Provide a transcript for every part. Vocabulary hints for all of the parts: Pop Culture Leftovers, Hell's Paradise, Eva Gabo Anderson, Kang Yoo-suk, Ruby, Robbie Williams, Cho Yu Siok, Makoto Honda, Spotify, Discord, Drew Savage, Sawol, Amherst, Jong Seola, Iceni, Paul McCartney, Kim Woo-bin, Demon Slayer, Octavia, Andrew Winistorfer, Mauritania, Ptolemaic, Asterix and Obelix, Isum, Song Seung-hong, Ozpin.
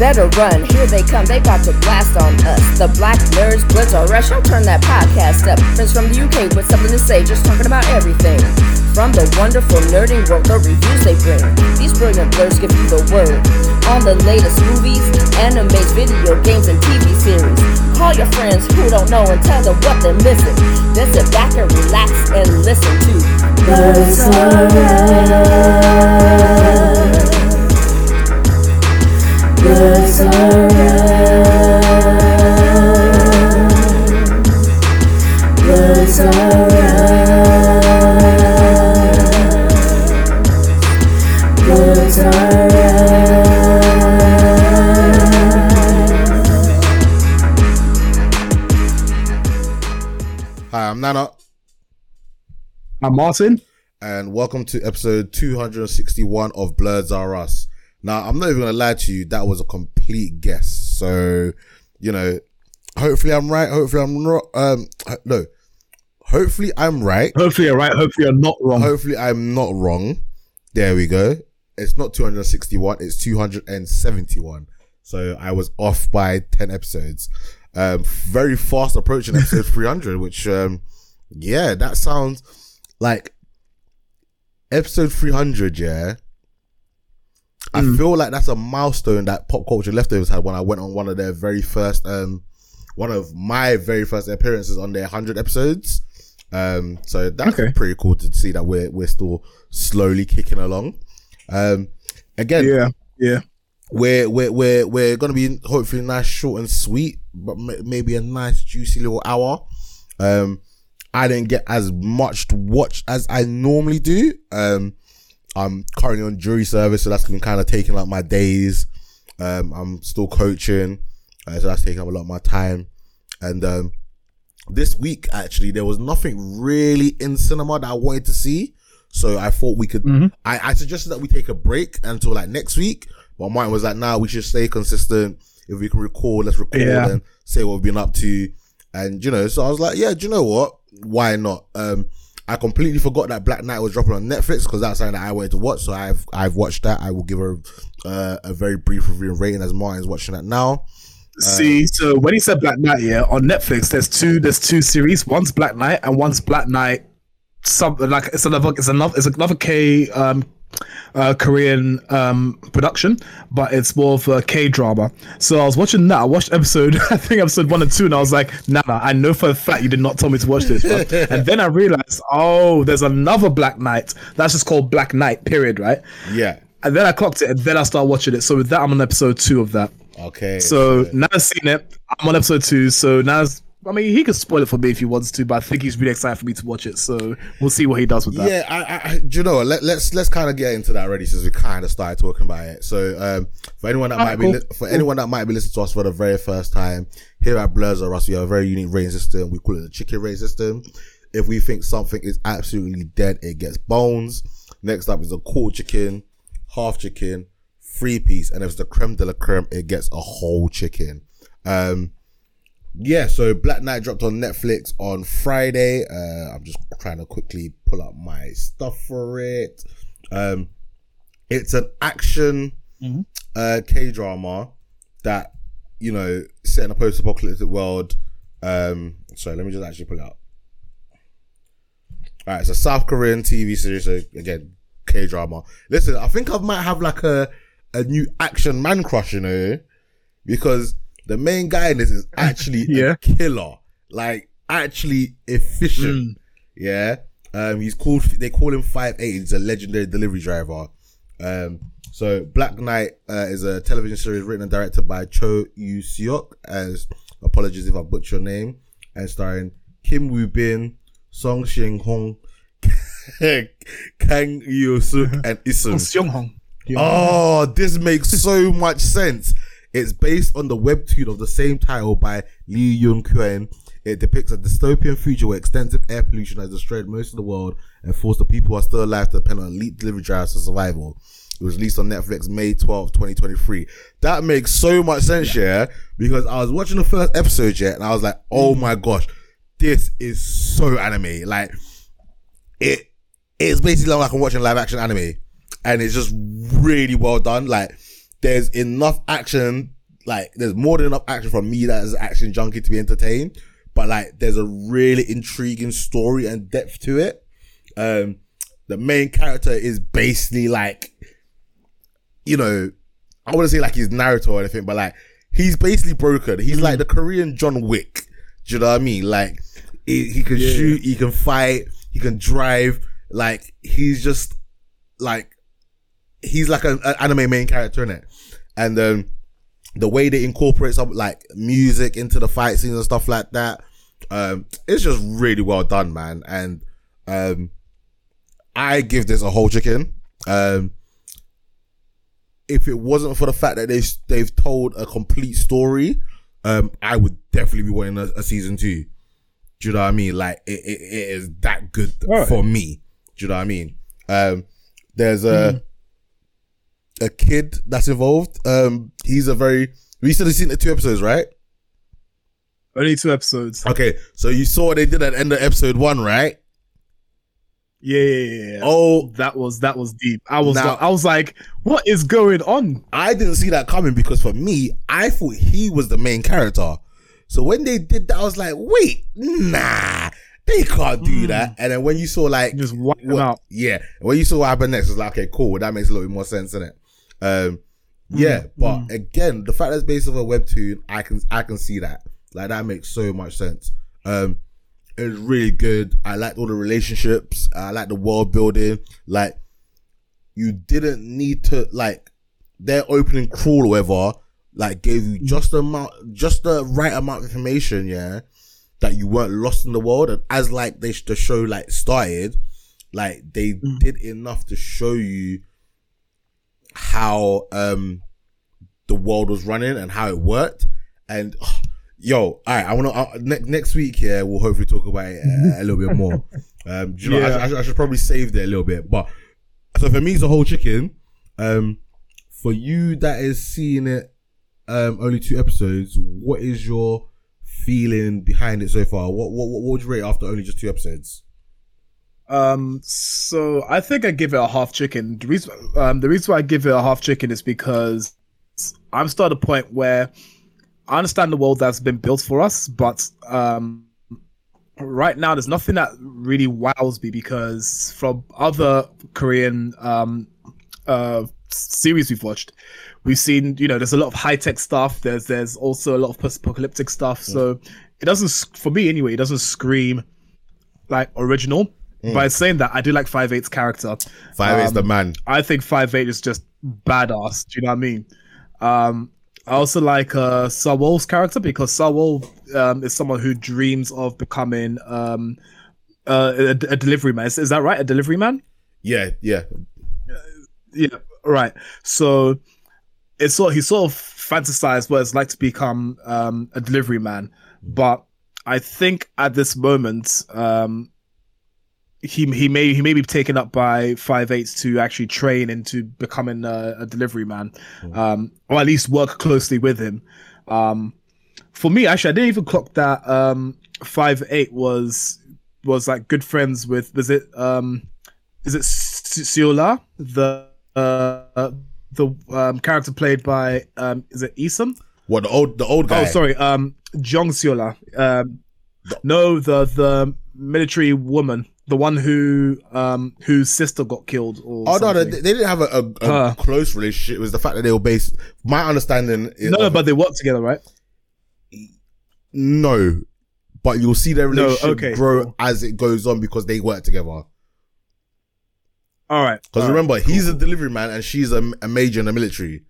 better run. Here they come, they got to blast on us. The Black Nerds, Blurds Are Us. Y'all turn that podcast up. Friends from the UK with something to say, just talking about everything. From the wonderful nerding world, the reviews they bring. These brilliant blurs give you the word on the latest movies, animes, video games, and TV series. Call your friends who don't know and tell them what they're missing. Then sit back and relax and listen to Blurds Are Us. Blurds Are Us. Blurds Are Us. Blurds Are Us. Hi, I'm Nana. I'm Martin. And welcome to episode 261 of Blurds Are Us. Now, I'm not even going to lie to you, that was a complete guess. So, you know, hopefully I'm right, hopefully I'm not. No, hopefully I'm right. Hopefully you're right, hopefully you're not wrong. Hopefully I'm not wrong. There we go. It's not 261, it's 271. So I was off by 10 episodes. Very fast approaching episode 300, which, yeah, that sounds like episode 300, yeah. I feel like that's a milestone that Pop Culture Leftovers had when I went on one of their very first, one of my very first appearances on their 100 episodes. So that's pretty cool to see that we're still slowly kicking along. Again, yeah, we're gonna be hopefully nice, short and sweet, but maybe a nice juicy little hour. I didn't get as much to watch as I normally do. I'm currently on jury service, so that's been kind of taking up my days. I'm still coaching, so that's taking up a lot of my time. And this week actually, there was nothing really in cinema that I wanted to see. So I thought we could, I suggested that we take a break until like next week, but mine was like, nah, we should stay consistent. If we can record, let's record and say what we've been up to. And, you know, so I was like, yeah, do you know what? Why not? I completely forgot that Black Knight was dropping on Netflix because that's something that I wanted to watch. So I've watched that. I will give her a very brief review and rating as Martin's watching that now. See, so when he said Black Knight, yeah, on Netflix, there's two series. One's Black Knight and one's Black Knight. Something like it's another Korean production, but it's more of a K drama. So I was watching that. I watched episode 1 and 2, and I was like, Nana, I know for a fact you did not tell me to watch this. And then I realized, oh, there's another Black Knight. That's just called Black Knight. Period. Right. Yeah. And then I clocked it, and then I started watching it. So with that, I'm on episode 2 of that. Okay. So Nana's seen it. I'm on episode 2. So Nana's. I mean, he could spoil it for me if he wants to, but I think he's really excited for me to watch it. So we'll see what he does with that. Yeah, I do you know? Let's kind of get into that already, since we kind of started talking about it. So for anyone that might be listening to us for the very first time, here at Blurds Are Us, we have a very unique rating system. We call it the chicken rating system. If we think something is absolutely dead, it gets bones. Next up is a cool chicken, half chicken, 3-piece, and if it's the creme de la creme, it gets a whole chicken. Yeah, so Black Knight dropped on Netflix on Friday. I'm just trying to quickly pull up my stuff for it. It's an action K-drama that, you know, set in a post-apocalyptic world. Sorry, let me just actually pull it up. All right, it's a South Korean TV series. So again, K-drama. Listen, I think I might have like a new action man crush, you know, because the main guy in this is actually a killer, like actually efficient. Yeah, he's called. They call him 5'8". He's a legendary delivery driver. So Black Knight is a television series written and directed by Cho Yu Siok. As apologies if I butcher your name, and starring Kim Woo-bin, Song Seung-hong, Kang Yoo-suk, and Isum. Oh, this makes so much sense. It's based on the webtoon of the same title by Lee Yoon Kuen. It depicts a dystopian future where extensive air pollution has destroyed most of the world and forced the people who are still alive to depend on elite delivery drivers for survival. It was released on Netflix May 12, 2023. That makes so much sense, yeah? Because I was watching the first episode, yeah, and I was like, oh my gosh, this is so anime. Like, it's basically like I'm watching live action anime. And it's just really well done. Like, there's enough action, like there's more than enough action from me that is an action junkie to be entertained, but like there's a really intriguing story and depth to it. The main character is basically like, you know, I wouldn't say like he's Naruto or anything, but like he's basically broken. He's like the Korean John Wick. Do you know what I mean? Like he can shoot, he can fight, he can drive. Like he's just like, he's like an anime main character, innit? And the way they incorporate some like music into the fight scenes and stuff like that, it's just really well done, man. And I give this a whole chicken. If it wasn't for the fact that they've told a complete story, I would definitely be wanting a season 2. Do you know what I mean? Like it is that good for me. Do you know what I mean? There's a kid that's involved. He's a very... We still have seen the 2 episodes, right? Only 2 episodes. Okay, so you saw what they did at the end of episode 1, right? Yeah. Oh, that was deep. I was like, what is going on? I didn't see that coming, because for me, I thought he was the main character. So when they did that, I was like, wait, nah, they can't do that. And then when you saw like, just wipe them out. Yeah, when you saw what happened next, it was like, okay, cool, that makes a little bit more sense, innit? But again, the fact that it's based on a webtoon, I can see that. Like that makes so much sense. It was really good. I liked all the relationships. I liked the world building. Like, you didn't need to, like, their opening crawl or whatever, like, gave you just the right amount of information, yeah, that you weren't lost in the world. And as, like, the show, like, started, like, they did enough to show you how the world was running and how it worked. And... Yo, all right. I want to next week. Yeah, we'll hopefully talk about it a little bit more. I should probably save that a little bit. But so for me, it's a whole chicken. For you that is seeing it, only 2 episodes. What is your feeling behind it so far? What would you rate after only just 2 episodes? So I think I give it a half chicken. The reason why I give it a half chicken is because I'm still at a point where I understand the world that's been built for us, but right now there's nothing that really wows me, because from other Korean series we've watched, we've seen, you know, there's a lot of high-tech stuff. There's also a lot of post-apocalyptic stuff. Yeah. So it doesn't, for me anyway, it doesn't scream like original. By saying that, I do like 5'8's character. 5'8's the man. I think 5'8 is just badass. Do you know what I mean? I also like Sawol's character, because Sawol is someone who dreams of becoming a delivery man. Is that right? A delivery man? Yeah. Right. So he sort of fantasized what it's like to become a delivery man. But I think at this moment, he may be taken up by 5'8 to actually train into becoming a delivery man, or at least work closely with him. For me, actually, I didn't even clock that 5'8 was like good friends with, is it Seola, the character played by is it Isum? What, the old guy? Oh, sorry, Jong Seola. The military woman. The one whose sister got killed, or no, they didn't have a close relationship. It was the fact that they were based. My understanding is but they worked together, right? No, but you'll see their relationship grow as it goes on, because they work together. All right, because remember, he's a delivery man and she's a major in the military.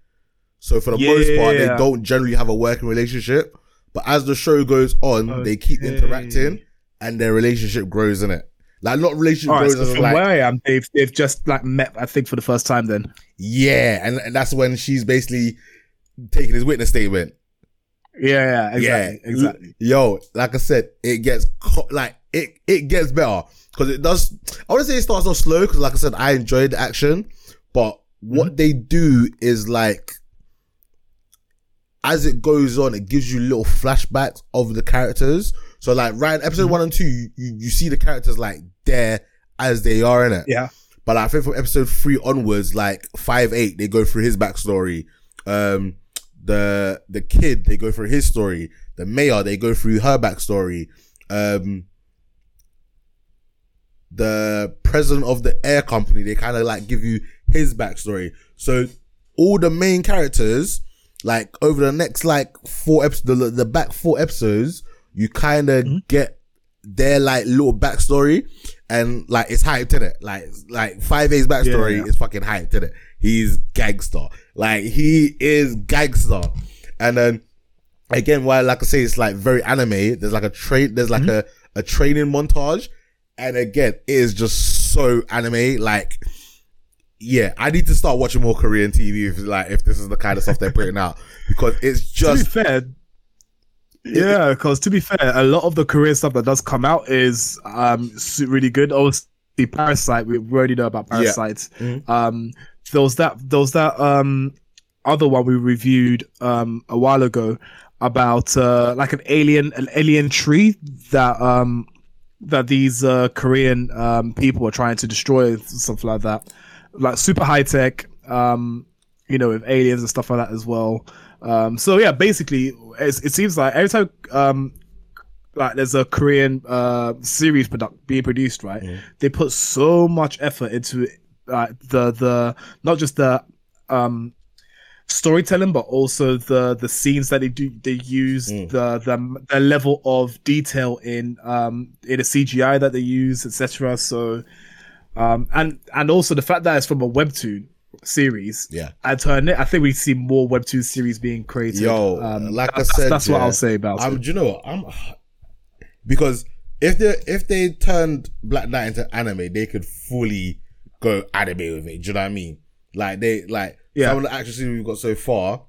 So for the most part, they don't generally have a working relationship. But as the show goes on, they keep interacting and their relationship grows, innit? Like, not relationship goals. So from where I am, they've just like met, I think, for the first time then. Yeah, and that's when she's basically taking his witness statement. Yeah, exactly. Yo, like I said, it gets it gets better, because it does. I want to say it starts off slow, because like I said, I enjoyed the action, but what they do is, like, as it goes on, it gives you little flashbacks of the characters. So, like, right in episode 1 and 2, you see the characters, like, there as they are, innit? Yeah. But like, I think from episode 3 onwards, like, 5'8", they go through his backstory. The kid, they go through his story. The mayor, they go through her backstory. The president of the air company, they kind of like give you his backstory. So all the main characters, like over the next like four episodes, the back four episodes, you kind of get their like little backstory, and like it's hyped, innit? Like 5A's backstory is fucking hyped, innit? He's gangster, like he is gangster. And then again, while like I say it's like very anime, there's like a training montage. And again, it is just so anime. Like, yeah, I need to start watching more Korean TV if this is the kind of stuff they're putting out, because it's just... To be fair, a lot of the Korean stuff that does come out is really good. Also, Parasite, we already know about Parasite. Yeah. Mm-hmm. There was that other one we reviewed a while ago about like an alien tree that these Korean people are trying to destroy, stuff like that, like super high tech, with aliens and stuff like that as well. So yeah, basically, it seems like every time like there's a Korean series being produced, right? Yeah. They put so much effort into the not just the storytelling, but also the scenes that they use, the level of detail in the CGI that they use, etc. So and also the fact that it's from a webtoon series, I think we see more webtoon series being created. That's what I'll say about it. Do you know what? Because if they turned Black Knight into anime, they could fully go anime with it. Do you know what I mean? Some of the actresses we've got so far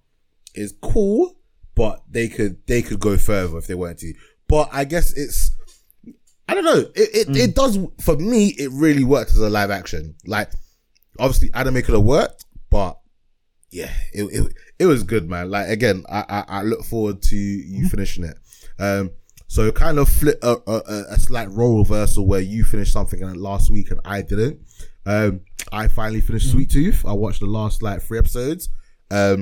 is cool, but they could go further if they wanted to. But I guess it's, I don't know. It does, for me, it really worked as a live action. Like, obviously anime could have worked, but yeah, it was good, man. Like, again, I look forward to you finishing it. So kind of flip a slight role reversal where you finished something last week and I didn't. I finally finished Sweet Tooth. I watched the last like 3 episodes. I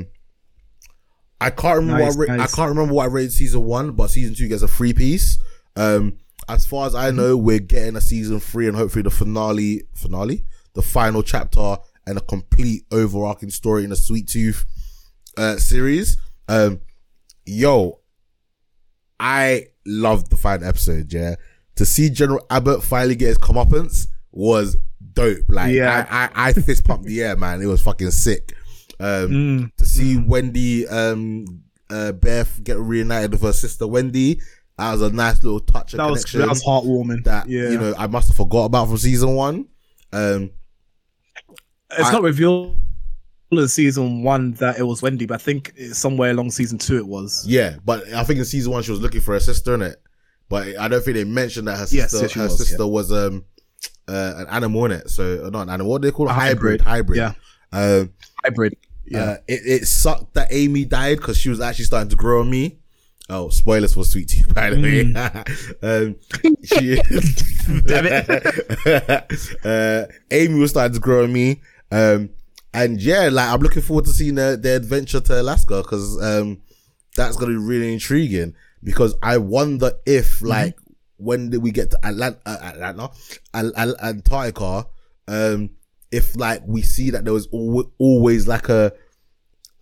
can't remember. I can't remember what I rated season 1, but season 2 gets a free piece. As far as I know, we're getting a season 3 and hopefully the finale, the final chapter and a complete overarching story in the Sweet Tooth series. I loved the final episode. Yeah, to see General Abbott finally get his comeuppance was dope. Like, yeah. I fist pumped the air, man. It was fucking sick. To see Wendy Beth get reunited with her sister Wendy, that was a nice little touch. That was heartwarming. I must have forgot about from season 1. It's not revealed in season 1 that it was Wendy, but I think somewhere along season 2 it was. Yeah, but I think in season 1 she was looking for her sister, innit? But I don't think they mentioned that her sister, was an animal, innit? So not an animal. What do they call it? Hybrid. Yeah. Hybrid. Yeah. It sucked that Amy died because she was actually starting to grow on me. Oh, spoilers for Sweet Tooth, by the way. Amy was starting to grow on me. I'm looking forward to seeing their adventure to Alaska, because that's going to be really intriguing, because I wonder if, like, when did we get to Antarctica, if, like, we see that there was always, like, a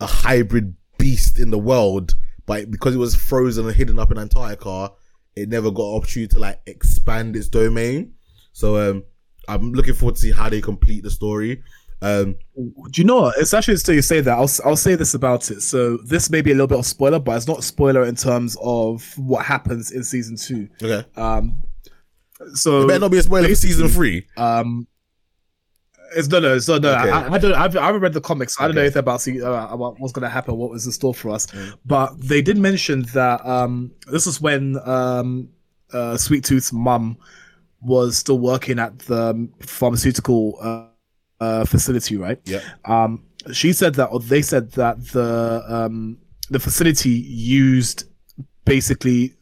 hybrid beast in the world, but because it was frozen and hidden up in Antarctica, it never got an opportunity to, like, expand its domain. So I'm looking forward to see how they complete the story. Do you know what? It's actually until you say that, I'll say this about it. So this may be a little bit of spoiler, but it's not spoiler in terms of what happens in season 2. Okay. So it better not be a spoiler for season 3. No. Okay. I haven't read the comics. So I don't know anything about what's going to happen, what was in store for us. But they did mention that this is when Sweet Tooth's mum was still working at the pharmaceutical facility, right? Yeah. She said that, or they said that the facility used basically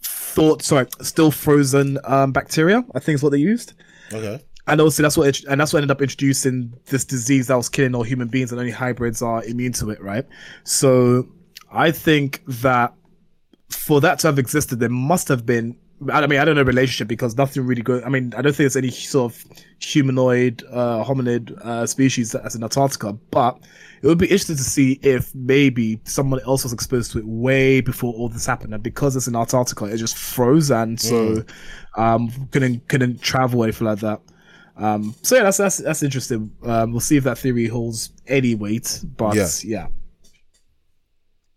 still frozen bacteria, I think is what they used. Okay. And also that's what ended up introducing this disease that was killing all human beings, and only hybrids are immune to it, right? So I think that for that to have existed, there must have been, I mean, I don't know relationship, because nothing really good. I mean, I don't think there's any sort of humanoid, hominid species that's in Antarctica, but it would be interesting to see if maybe someone else was exposed to it way before all this happened. And because it's in Antarctica, it just froze, and so couldn't travel or anything like that. So yeah, that's interesting. We'll see if that theory holds any weight, but yeah.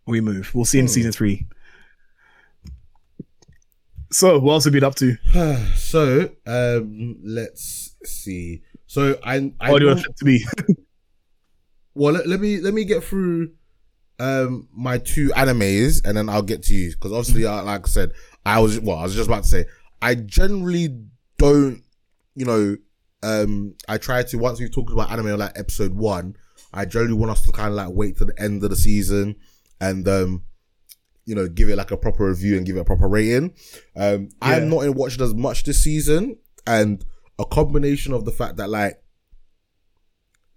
We move. We'll see in season 3. So, what else have you been up to? So, let's see. So, I do you want to flip to me? Well, let me get through my 2 animes, and then I'll get to you, because obviously, like I said, I was just about to say, I generally don't, you know, I try to, once we've talked about anime, like episode 1, I generally want us to kind of like wait to the end of the season and you know, give it like a proper review and give it a proper rating. I'm not in watching as much this season, and a combination of the fact that like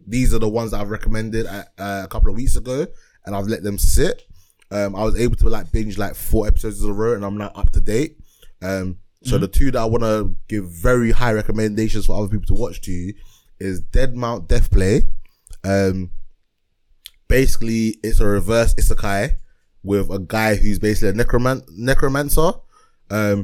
these are the ones that I've recommended a couple of weeks ago, and I've let them sit. I was able to like binge like 4 episodes in a row, and I'm now up to date. So the 2 that I want to give very high recommendations for other people to watch to you is Dead Mount Death Play. Basically, it's a reverse isekai, with a guy who's basically a necromancer.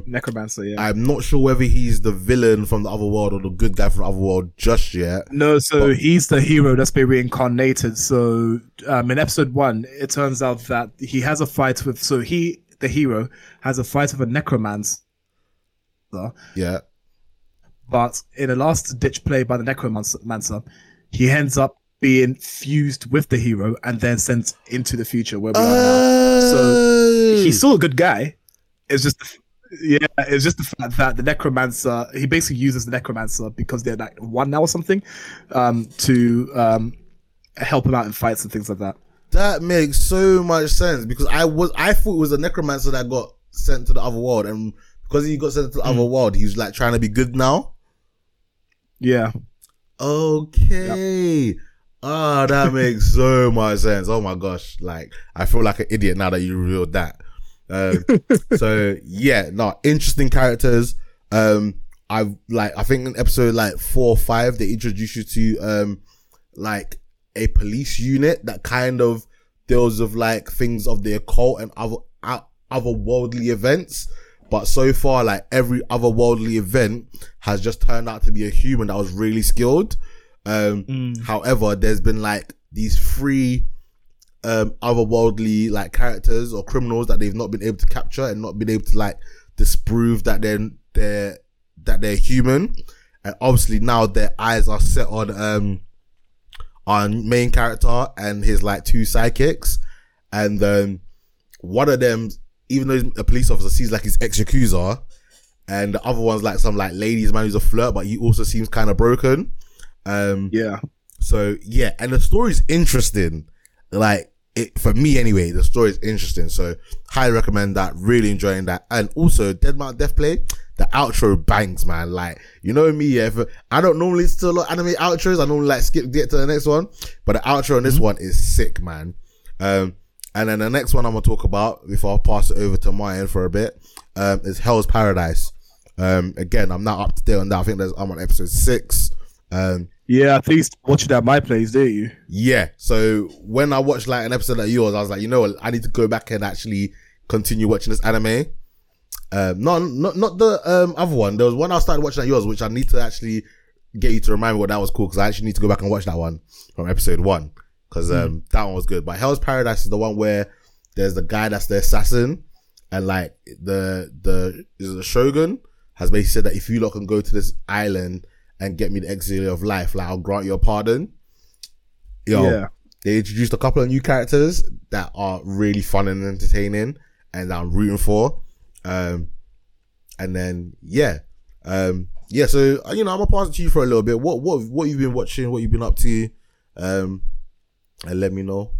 Necromancer, yeah. I'm not sure whether he's the villain from the other world or the good guy from the other world just yet. No, so he's the hero that's been reincarnated. So in episode 1, it turns out that he has a fight with... So he, the hero, has a fight with a necromancer. Yeah. But in a last-ditch play by the necromancer, he ends up being fused with the hero and then sent into the future where we are now. So he's still a good guy. It's just the fact that the necromancer, he basically uses the necromancer because they're like one now or something, to help him out in fights and things like that. That makes so much sense, because I thought it was a necromancer that got sent to the other world, and because he got sent to the other world, he's like trying to be good now. Yeah. Okay. Yep. Ah, oh, that makes so much sense. Oh my gosh, like I feel like an idiot now that you revealed that. So yeah, no, interesting characters. I think in episode like 4 or 5 they introduce you to like a police unit that kind of deals with like things of the occult and otherworldly events. But so far, like every otherworldly event has just turned out to be a human that was really skilled. However, there's been like these 3 otherworldly like characters or criminals that they've not been able to capture and not been able to like disprove that they're human. And obviously now their eyes are set on our main character and his like 2 sidekicks, and one of them, even though he's a police officer, sees like his ex-yakuza, and the other one's like some like ladies man who's a flirt, but he also seems kind of broken. And the story's interesting. Like, it, for me anyway, the story's interesting. So, highly recommend that. Really enjoying that. And also, Dead Mount Death Play, the outro bangs, man. Like, you know me, yeah, I don't normally listen to a lot of anime outros. I normally, like, get to the next one. But the outro on this one is sick, man. And then the next one I'm going to talk about, before I pass it over to Martin for a bit, is Hell's Paradise. Again, I'm now up to date on that. I think I'm on episode 6. I think you watch it at my place, do you? Yeah. So when I watched like an episode like yours, I was like, you know what, I need to go back and actually continue watching this anime. Not the other one. There was one I started watching at yours, which I need to actually get you to remind me what that was called, because I actually need to go back and watch that one from episode 1, because that one was good. But Hell's Paradise is the one where there's the guy that's the assassin, and like the shogun has basically said that if you lot can go to this island and get me the exile of life, like I'll grant you a pardon. They introduced a couple of new characters that are really fun and entertaining, and that I'm rooting for. So you know, I'm gonna pass it to you for a little bit. What you've been watching, what you've been up to, and let me know.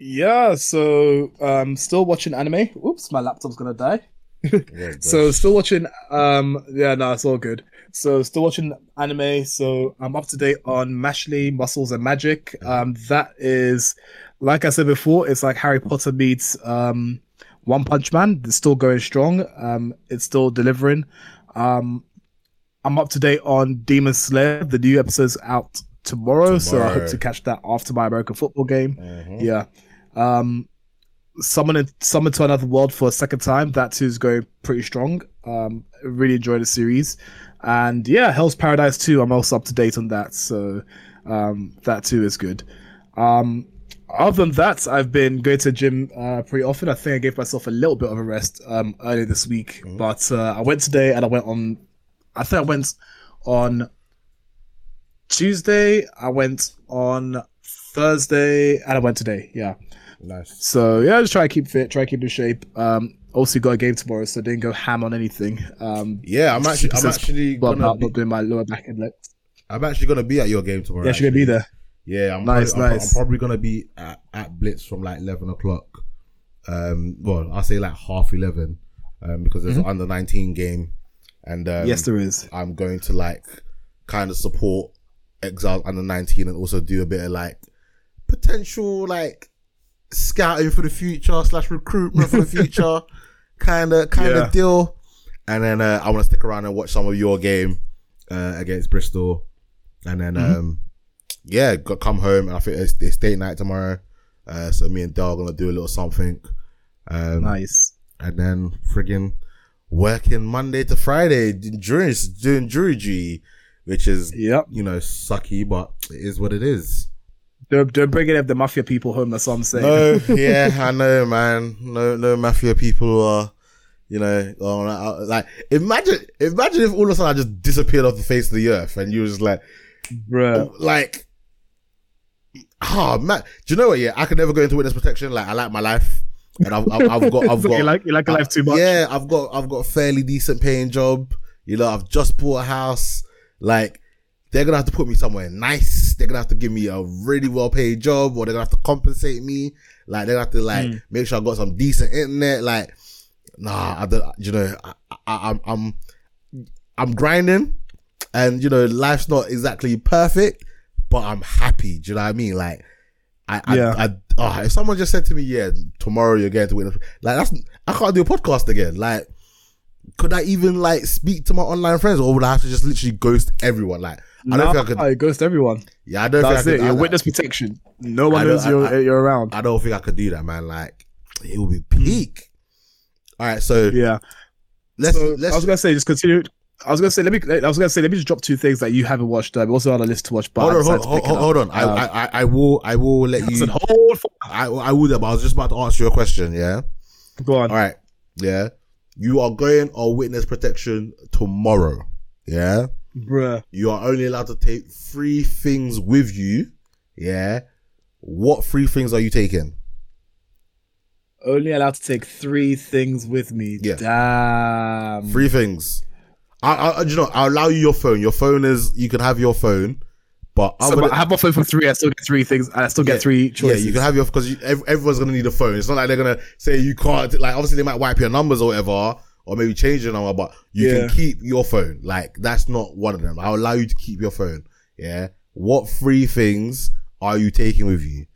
Yeah, so still watching anime. Oops, my laptop's gonna die. So still watching. It's all good. So still watching anime. So I'm up to date on Mashley, Muscles and Magic. That is, like I said before, it's like Harry Potter meets One Punch Man. It's still going strong. It's still delivering. I'm up to date on Demon Slayer. The new episode's out tomorrow, so I hope to catch that after my American football game. Yeah. Summon to Another World for a second time. That too is going pretty strong. Really enjoy the series. And yeah, Hell's Paradise too. I'm also up to date on that. So that too is good. Other than that, I've been going to the gym pretty often. I think I gave myself a little bit of a rest earlier this week. But I went today and I went on Tuesday, I went on Thursday, and I went today. Yeah. Nice. So yeah, just try to keep fit, try to keep in shape. Also got a game tomorrow, so didn't go ham on anything. I'm actually doing my lower back and legs. I'm actually gonna be at your game tomorrow. Yeah, you're gonna be there. Yeah, I'm probably gonna be at Blitz from like 11 o'clock. I'll say like 11:30, because there's an under-19 game, and yes, there is. I'm going to like kind of support Exile under-19 and also do a bit of like potential like scouting for the future / recruitment for the future kind of deal. And then I want to stick around and watch some of your game against Bristol, and then come home, and I think it's date night tomorrow, so me and Del are gonna do a little something nice, and then friggin working Monday to Friday doing jury, which is sucky, but it is what it is. Don't bring any of the mafia people home. That's what I'm saying. No, yeah, I know, man. No mafia people are, like imagine if all of a sudden I just disappeared off the face of the earth, and you were just like, bro, man. Do you know what? Yeah, I could never go into witness protection. Like, I like my life, and I've got. you like life too much. Yeah, I've got a fairly decent paying job. I've just bought a house. Like, they're gonna have to put me somewhere nice. They're gonna have to give me a really well-paid job, or they're gonna have to compensate me. Like, they're gonna have to make sure I got some decent internet. Like, nah, I don't. I'm grinding, and life's not exactly perfect, but I'm happy. Do you know what I mean? Like, if someone just said to me, "Yeah, tomorrow you're going to win," like I can't do a podcast again. Like, could I even like speak to my online friends, or would I have to just literally ghost everyone? Like, I don't think I could ghost everyone. Yeah, I don't think I could. That's it. Your witness protection. No one knows you're around. I don't think I could do that, man. Like, it would be peak. All right, so yeah, let's. Let me just drop two things that you haven't watched. We also had a list to watch. But hold on. I will let you. Hold. I would, but I was just about to ask you a question. Yeah. Go on. All right. Yeah. You are going on witness protection tomorrow. Yeah? Bruh. You are only allowed to take 3 things with you. Yeah? What 3 things are you taking? Only allowed to take 3 things with me. Yeah. Damn. 3 things. I'll allow you your phone. Your phone is... You can have your phone, but... I have my phone for 3. I still get 3 things. I still get 3 choices. Yeah, you can have your... Because everyone's going to need a phone. It's not like they're going to say you can't... Like, obviously, they might wipe your numbers or whatever, or maybe change your number, but you can keep your phone. Like, that's not one of them. I'll allow you to keep your phone. Yeah? What 3 things are you taking with you?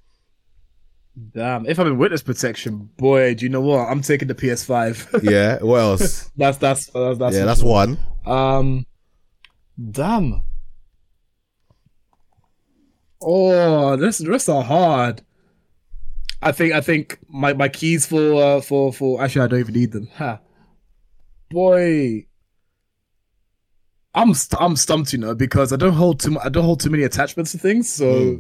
Damn. If I'm in witness protection, boy, do you know what? I'm taking the PS5. Yeah? What else? that's yeah, that's one. Damn. Oh, the rest are hard. I think my keys for actually I don't even need them. Ha. Boy, I'm stumped, because I don't hold too many attachments to things. So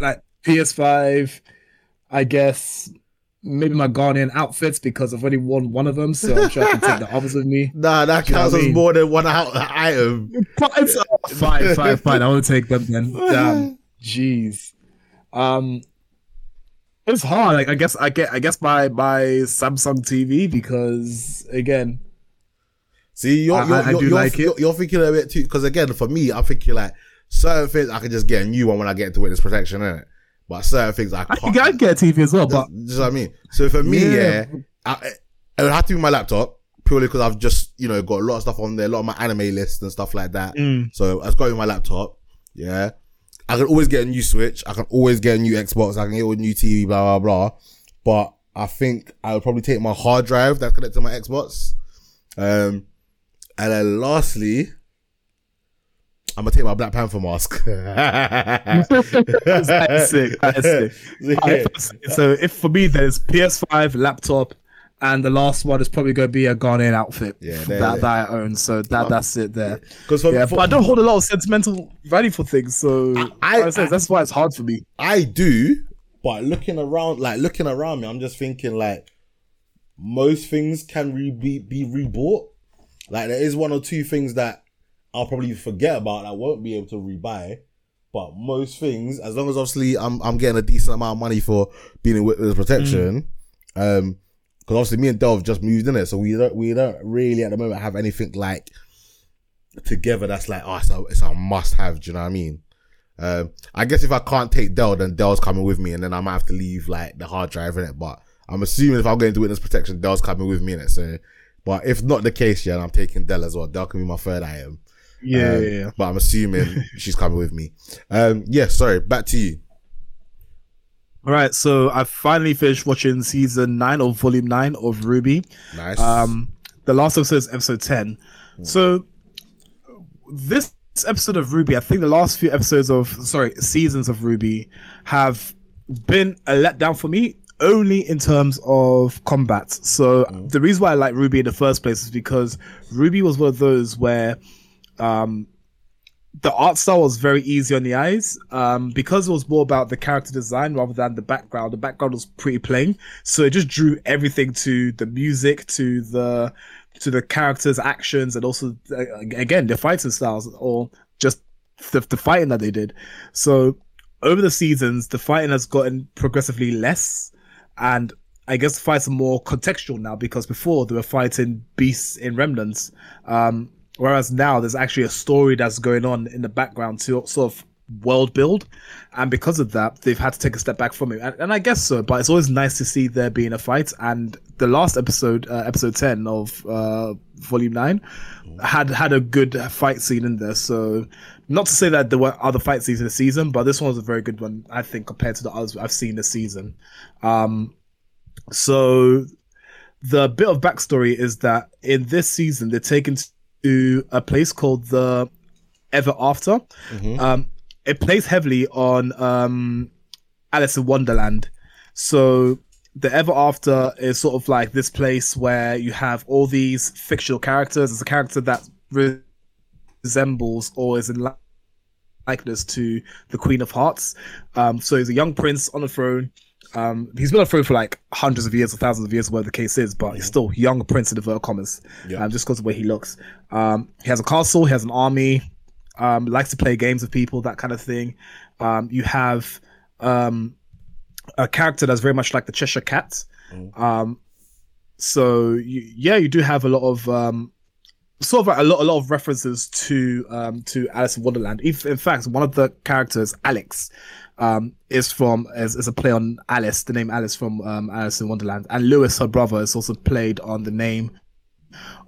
like PS5, I guess maybe my Ghanaian outfits, because I've already worn one of them, so I'm sure I can take the others with me. Nah, that counts as more than one item. Fine. I want to take them then. Damn. Jeez. It's hard. Like, I guess my Samsung TV, because again, see, you're thinking a bit too, because again, for me, I'm thinking like certain things I can just get a new one when I get into witness protection, innit? But certain things I can't. I think I can get a TV as well, but you know what I mean. So for me, it would have to be my laptop. purely because I've just, you know, got a lot of stuff on there, a lot of my anime lists and stuff like that. So I've got it on my laptop. Yeah. I can always get a new Switch. I can always get a new Xbox. I can get a new TV, blah, blah, blah. But I think I would probably take my hard drive that's connected to my Xbox. And then lastly, I'm going to take my Black Panther mask. That's sick. That's sick. Yeah. So if for me, there's PS5, laptop, and the last one is probably going to be a Ghanaian outfit that I own. So that's it there. But I don't hold a lot of sentimental value for things. So that's why it's hard for me. I do. But looking around me, I'm just thinking, like, most things can be rebought. Like, there is one or two things that I'll probably forget about, I won't be able to rebuy. But most things, as long as obviously I'm getting a decent amount of money for being in witness protection, because obviously me and Delve just moved in it, so we don't really at the moment have anything like together that's like, oh, it's a must have. Do you know what I mean? I guess if I can't take Del, then Del's coming with me, and then I might have to leave like the hard drive in it. But I'm assuming if I'm going to witness protection, Del's coming with me in it. So, but if not the case, yeah, I'm taking Del as well. Del can be my third item. Yeah. But I'm assuming she's coming with me. Sorry, back to you. All right, so I finally finished watching season 9 of volume 9 of Ruby. Nice. The last episode is episode 10. So this episode of Ruby, I think the last few seasons of Ruby have been a letdown for me, only in terms of combat. So the reason why I like Ruby in the first place is because Ruby was one of those where the art style was very easy on the eyes, because it was more about the character design rather than the background. The background was pretty plain, so it just drew everything to the music, to the characters' actions, and also again the fighting styles, or just the fighting that they did. So over the seasons, the fighting has gotten progressively less, and I guess the fights are more contextual now, because before they were fighting beasts in remnants, whereas now there's actually a story that's going on in the background to sort of world build, and because of that they've had to take a step back from it, and I guess so. But it's always nice to see there being a fight, and the last episode, episode 10 of volume 9, had a good fight scene in there. So not to say that there were other fight scenes in the season, but this one was a very good one, I think, compared to the others I've seen this season. So the bit of backstory is that in this season they're taken to a place called the Ever After. It plays heavily on Alice in Wonderland. So the Ever After is sort of like this place where you have all these fictional characters. It's a character that resembles or is in likeness to the Queen of Hearts. So he's a young prince on a throne. He's been on the throne for like hundreds of years or thousands of years, whatever the case is, but he's still young prince in inverted commas, just because of the way he looks. He has a castle, he has an army, likes to play games with people, that kind of thing. You have a character that's very much like the Cheshire Cat. You do have a lot of sort of like a lot of references to Alice in Wonderland. If, in fact, one of the characters, Alex, is a play on Alice, the name Alice from Alice in Wonderland, and Lewis, her brother, is also played on the name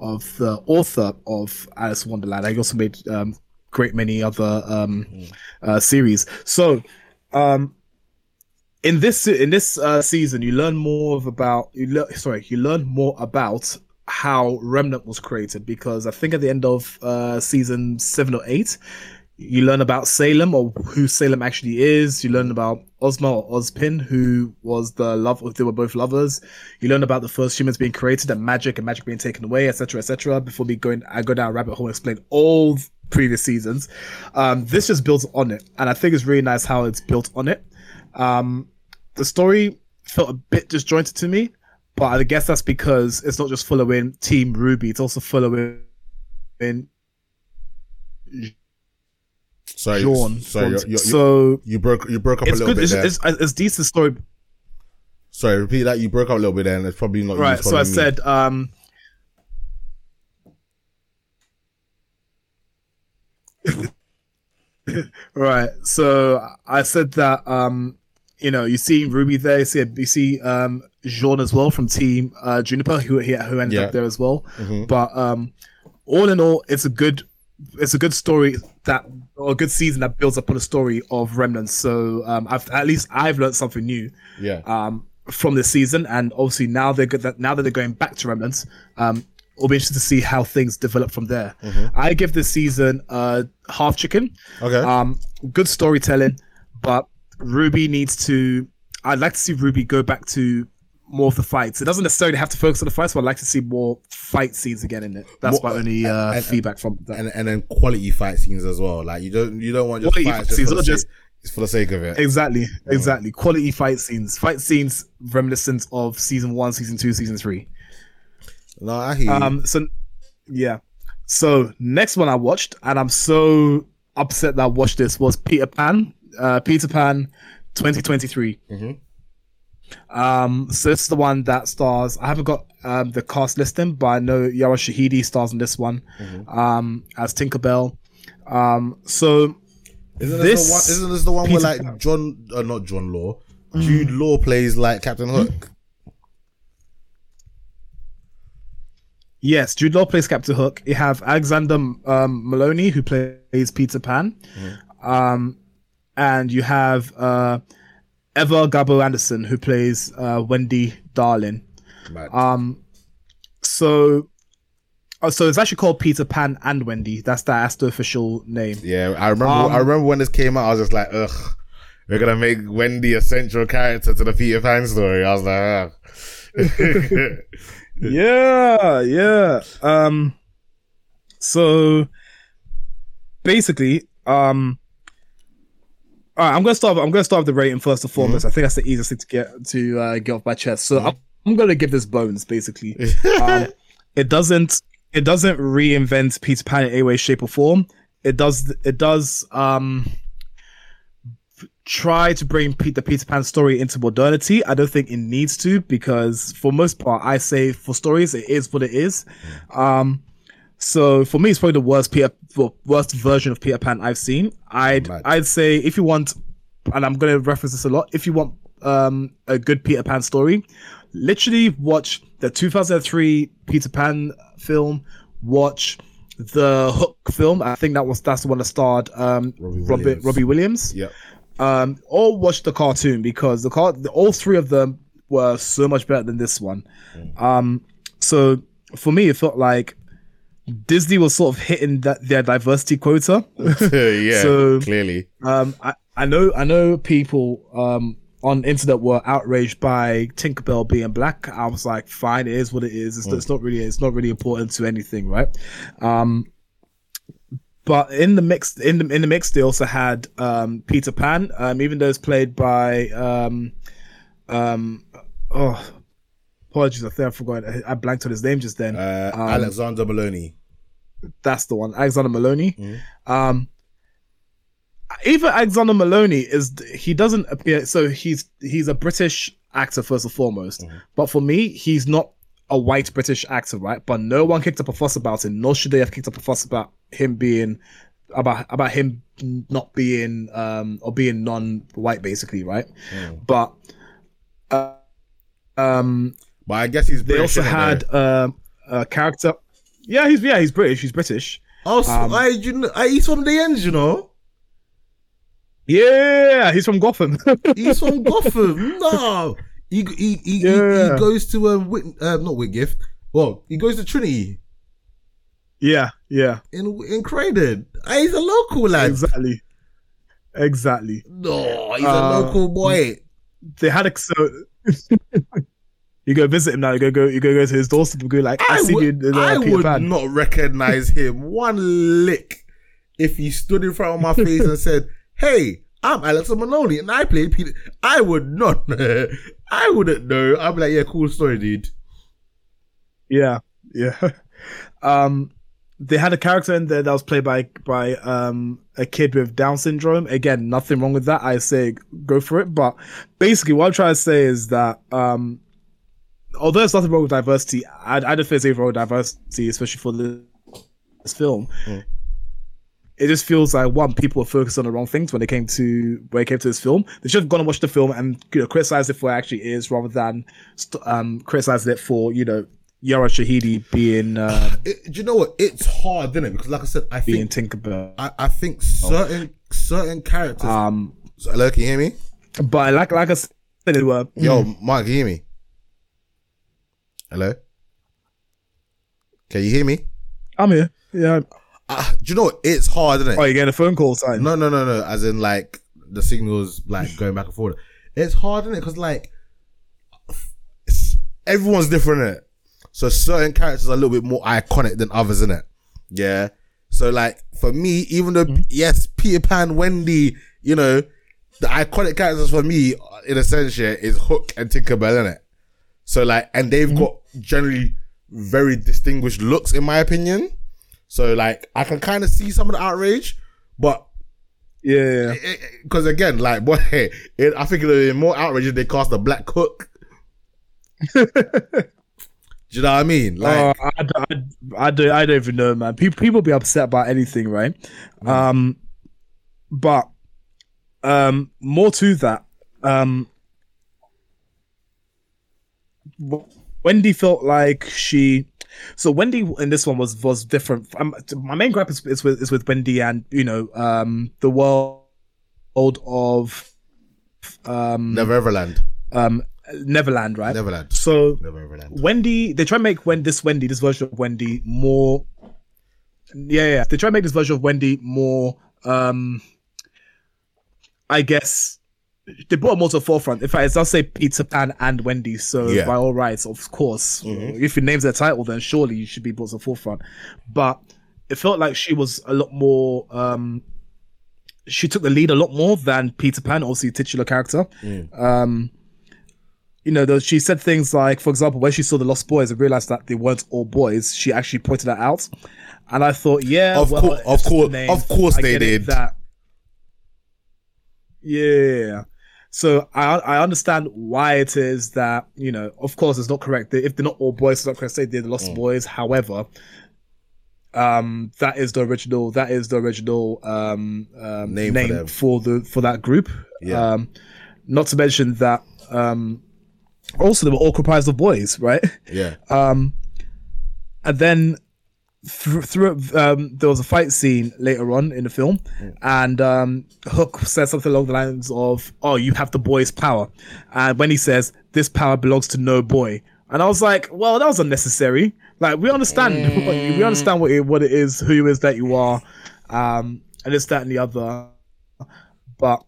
of the author of Alice in Wonderland. I also made great many other series. So in this season, you learn more about how Remnant was created, because I think at the end of season 7 or 8, you learn about Salem, or who Salem actually is. You learn about Ozma, or Ozpin, who was the love, they were both lovers. You learn about the first humans being created, and magic being taken away, etc., etc. Before me going, I go down a rabbit hole and explain all previous seasons. This just builds on it, and I think it's really nice how it's built on it. The story felt a bit disjointed to me, but I guess that's because it's not just following Team Ruby, it's also following Sean. So you broke up a little bit there. It's decent story. Sorry, repeat that. You broke up a little bit there, and it's probably not right. So I said, right. So I said that you see Ruby there. You see Jean as well from Team Juniper, who ended up there as well. Mm-hmm. But all in all, it's a good story or a good season that builds upon a story of Remnants. So I've learned something new. Yeah. From this season, and obviously now that they're going back to Remnants, it'll be interesting to see how things develop from there. Mm-hmm. I give this season half chicken. Okay. Good storytelling, but Ruby needs to. I'd like to see Ruby go back to more of the fights. It doesn't necessarily have to focus on the fights, but I'd like to see more fight scenes again in it. That's my only feedback from that. And then quality fight scenes as well. Like you don't want just quality fights just for the sake of it. Exactly. Quality fight scenes. Fight scenes reminiscent of season 1, season 2, season 3. No, I hear you. So next one I watched, and I'm so upset that I watched this, was Peter Pan 2023. Mm-hmm. So it's the one that stars. I haven't got the cast listing, but I know Yara Shahidi stars in this one, mm-hmm. As Tinkerbell. So isn't this the one Peter where Pan. Jude Law plays like Captain Hook? Yes, Jude Law plays Captain Hook. You have Alexander Molony, who plays Peter Pan. Mm-hmm. And you have Eva Gabo Anderson, who plays Wendy Darling. Right. So it's actually called Peter Pan and Wendy. That's the official name. Yeah, I remember when this came out, I was just like, ugh, we're gonna make Wendy a central character to the Peter Pan story. I was like, ugh. Yeah. So basically, all right, I'm gonna start with the rating first and foremost. Mm-hmm. I think that's the easiest thing to get off my chest. So mm-hmm. I'm gonna give this bones basically. It doesn't reinvent Peter Pan in any way, shape, or form. It does try to bring the Peter Pan story into modernity. I don't think it needs to, because for most part, I say for stories, it is what it is. So for me, it's probably the worst version of Peter Pan I've seen. I'd say if you want, and I'm going to reference this a lot, if you want a good Peter Pan story, literally watch the 2003 Peter Pan film, watch the Hook film. I think that's the one that starred Robbie Williams. Yeah. Or watch the cartoon, because all three of them were so much better than this one. So for me, it felt like Disney was sort of hitting their diversity quota. Yeah, so, clearly. I know people on the internet were outraged by Tinkerbell being black. I was like, fine, it is what it is. It's not really important to anything, right? But in the mix, they also had Peter Pan, even though it's played by apologies, I think I forgot. I blanked on his name just then. Alexander Molony. That's the one, Alexander Molony. Mm-hmm. Even Alexander Molony doesn't appear. So he's a British actor first and foremost, mm-hmm. but for me, he's not a white British actor, right? But no one kicked up a fuss about him, nor should they have kicked up a fuss about him him not being or being non-white, basically, right? Mm. But but I guess he's British. They also had a character. Yeah, he's British. He's British. Oh, so he's from the ends, you know. Yeah, he's from Gotham. No, he goes to not Whitgift. Well, he goes to Trinity. Yeah. In Croydon, he's a local lad. Exactly. No, he's a local boy. They had you go visit him now. You go to his doorstep and go like, I see you. I would not recognize him one lick if he stood in front of my face and said, "Hey, I'm Alexander Molony and I play Peter." I would not. I wouldn't know. I'd be like, "Yeah, cool story, dude." Yeah. They had a character in there that was played by a kid with Down syndrome. Again, nothing wrong with that. I say go for it. But basically, what I'm trying to say is that although there's nothing wrong with diversity, I don't think there's anything wrong with diversity, especially for this film. Mm. it just feels like, one, people were focused on the wrong things when they came to this film. They should have gone and watched the film and, you know, criticized it for what it actually is, rather than criticizing it for, you know, Yara Shahidi being. Do you know what? It's hard, isn't it? Because, like I said, I think Tinkerbell. I think certain characters. So, hello, can you hear me? But like I said, it were. Yo, Mike, can you hear me? Hello. Can you hear me? I'm here. Yeah. Do you know what? It's hard, isn't it? Oh, you're getting a phone call, sign? No. As in, like, the signal's like going back and forth. It's hard, isn't it? Because, like, everyone's different, isn't it? So certain characters are a little bit more iconic than others, isn't it? Yeah. So, like, for me, even though, yes, Peter Pan, Wendy, you know, the iconic characters for me, in a sense, yeah, is Hook and Tinkerbell, isn't it? So, like, and they've got generally very distinguished looks, in my opinion. So, like, I can kind of see some of the outrage, but yeah, because again, like, boy, I think it would be more outrage if they cast a black Hook. Do you know what I mean? Like, I don't even know, man. People be upset about anything, right? But more to that, Wendy felt like she. So Wendy in this one was different. My main gripe is with Wendy and, you know, the world of Neverland, right? Neverland. So Neverland. Wendy, they try to make this version of Wendy more. Yeah. They try to make this version of Wendy more. I guess. They brought more to the forefront. In fact, it does say Peter Pan and Wendy, so yeah. By all rights, of course, if you name their title, then surely you should be brought to the forefront. But it felt like she was a lot more. She took the lead a lot more than Peter Pan, obviously titular character. You know, she said things like, for example, when she saw the Lost Boys and realized that they weren't all boys, she actually pointed that out, and I thought, of course, they did that. Yeah. So I understand why it is that, you know, of course it's not correct. If they're not all boys, it's not correct to say they're the Lost Boys. However, that is the original name for that group. Yeah. Not to mention that also they were all comprised of boys, right? Yeah. And then through there was a fight scene later on in the film, and Hook says something along the lines of, "Oh, you have the boy's power," and when he says, "This power belongs to no boy," and I was like, "Well, that was unnecessary. Like, we understand, we understand what it is, who it is that you are, and this, that, and the other." But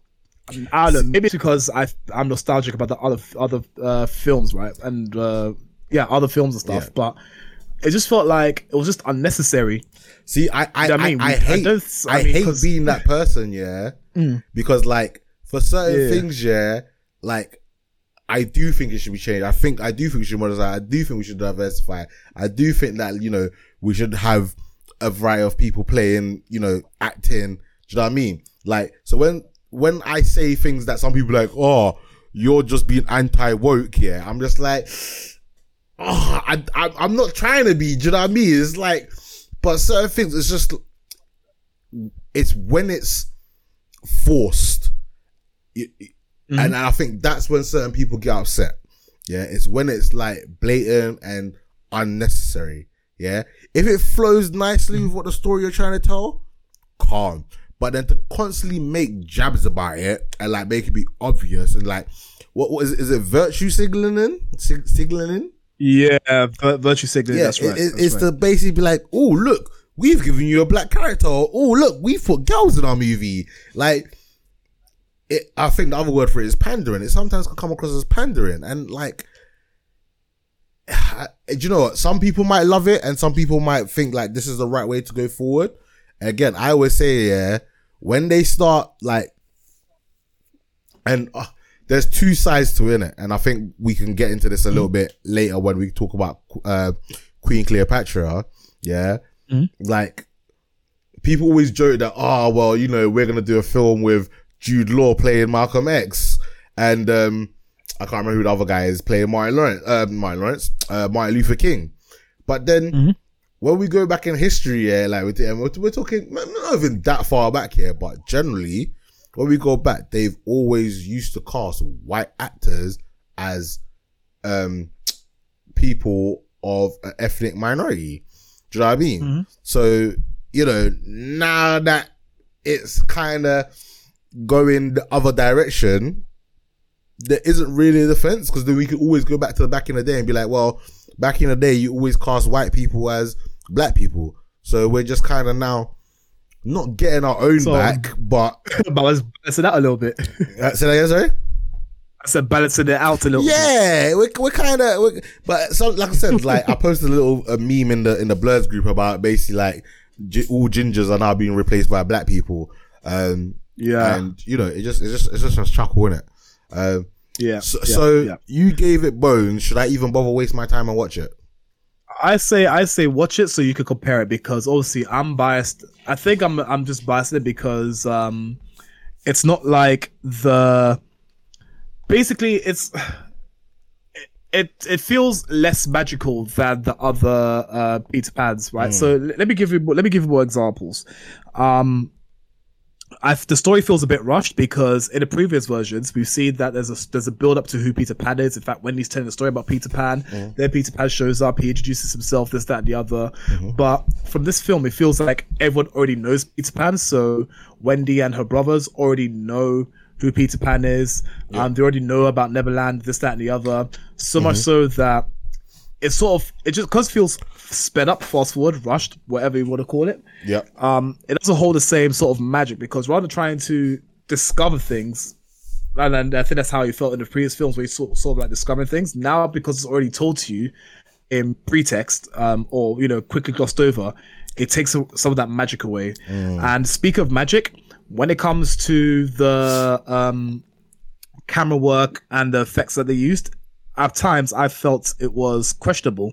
I don't know. Maybe it's because I'm nostalgic about the other films, right? And other films and stuff, but. It just felt like it was just unnecessary. See, I hate being that person, yeah. Because, like, for certain things, yeah, like, I do think it should be changed. I do think we should modify. I do think we should diversify. I do think that, you know, we should have a variety of people playing, you know, acting. Do you know what I mean? Like, so when I say things that some people are like, oh, you're just being anti-woke, yeah, I'm just like... Oh, I'm not trying to be, do you know what I mean? It's like, but certain things, it's just, it's when it's forced, and I think that's when certain people get upset. Yeah, it's when it's like blatant and unnecessary. Yeah, if it flows nicely with what the story you're trying to tell, calm. But then to constantly make jabs about it and like make it be obvious and like, what is it? Virtue signaling? Signaling? Yeah, virtue signaling. Yeah, that's right. It's to basically be like, oh, look, we've given you a black character. Or, oh, look, we've put girls in our movie. Like, I think the other word for it is pandering. It sometimes can come across as pandering. And, like, do you know what? Some people might love it and some people might think, like, this is the right way to go forward. And again, I always say, yeah, when they start, like, and... there's two sides to it, innit? And I think we can get into this a little bit later when we talk about Queen Cleopatra. Yeah. Like, people always joke that, oh, well, you know, we're going to do a film with Jude Law playing Malcolm X. And I can't remember who the other guy is playing Martin Luther King. But then when we go back in history, yeah, like with them, we're talking not even that far back here, but generally, when we go back, they've always used to cast white actors as people of an ethnic minority. Do you know what I mean? Mm-hmm. So, you know, now that it's kind of going the other direction, there isn't really a defense, because then we could always go back to the back in the day and be like, well, back in the day, you always cast white people as black people. So we're just kind of now not getting our own back, but let's balance it out a little bit. Say that again, sorry? I said balancing it out a little bit. Yeah, we're kind of... But so, like I said, like I posted a little meme in the Blurds group about basically like all gingers are now being replaced by black people. Yeah. And, you know, it's just a chuckle, innit? So you gave it bones. Should I even bother waste my time and watch it? I say watch it so you can compare it, because obviously I'm biased. I think I'm just biased it because it's not like the... Basically, it feels less magical than the other Peter Pans, right? Mm. So let me give you more examples. The story feels a bit rushed because in the previous versions we've seen that there's a build up to who Peter Pan is. In fact, Wendy's telling the story about Peter Pan. Mm. Then Peter Pan shows up. He introduces himself, this, that, and the other. Mm-hmm. But from this film, it feels like everyone already knows Peter Pan. So Wendy and her brothers already know who Peter Pan is. Yeah. They already know about Neverland, this, that, and the other. So mm-hmm. much so that it just feels sped up, fast forward, rushed, whatever you want to call it. Yeah. It doesn't hold the same sort of magic, because rather than trying to discover things, and I think that's how you felt in the previous films where you sort of like discovering things. Now, because it's already told to you in pretext, or you know, quickly glossed over, it takes some of that magic away. Mm. And speak of magic. When it comes to the camera work and the effects that they used, at times I felt it was questionable.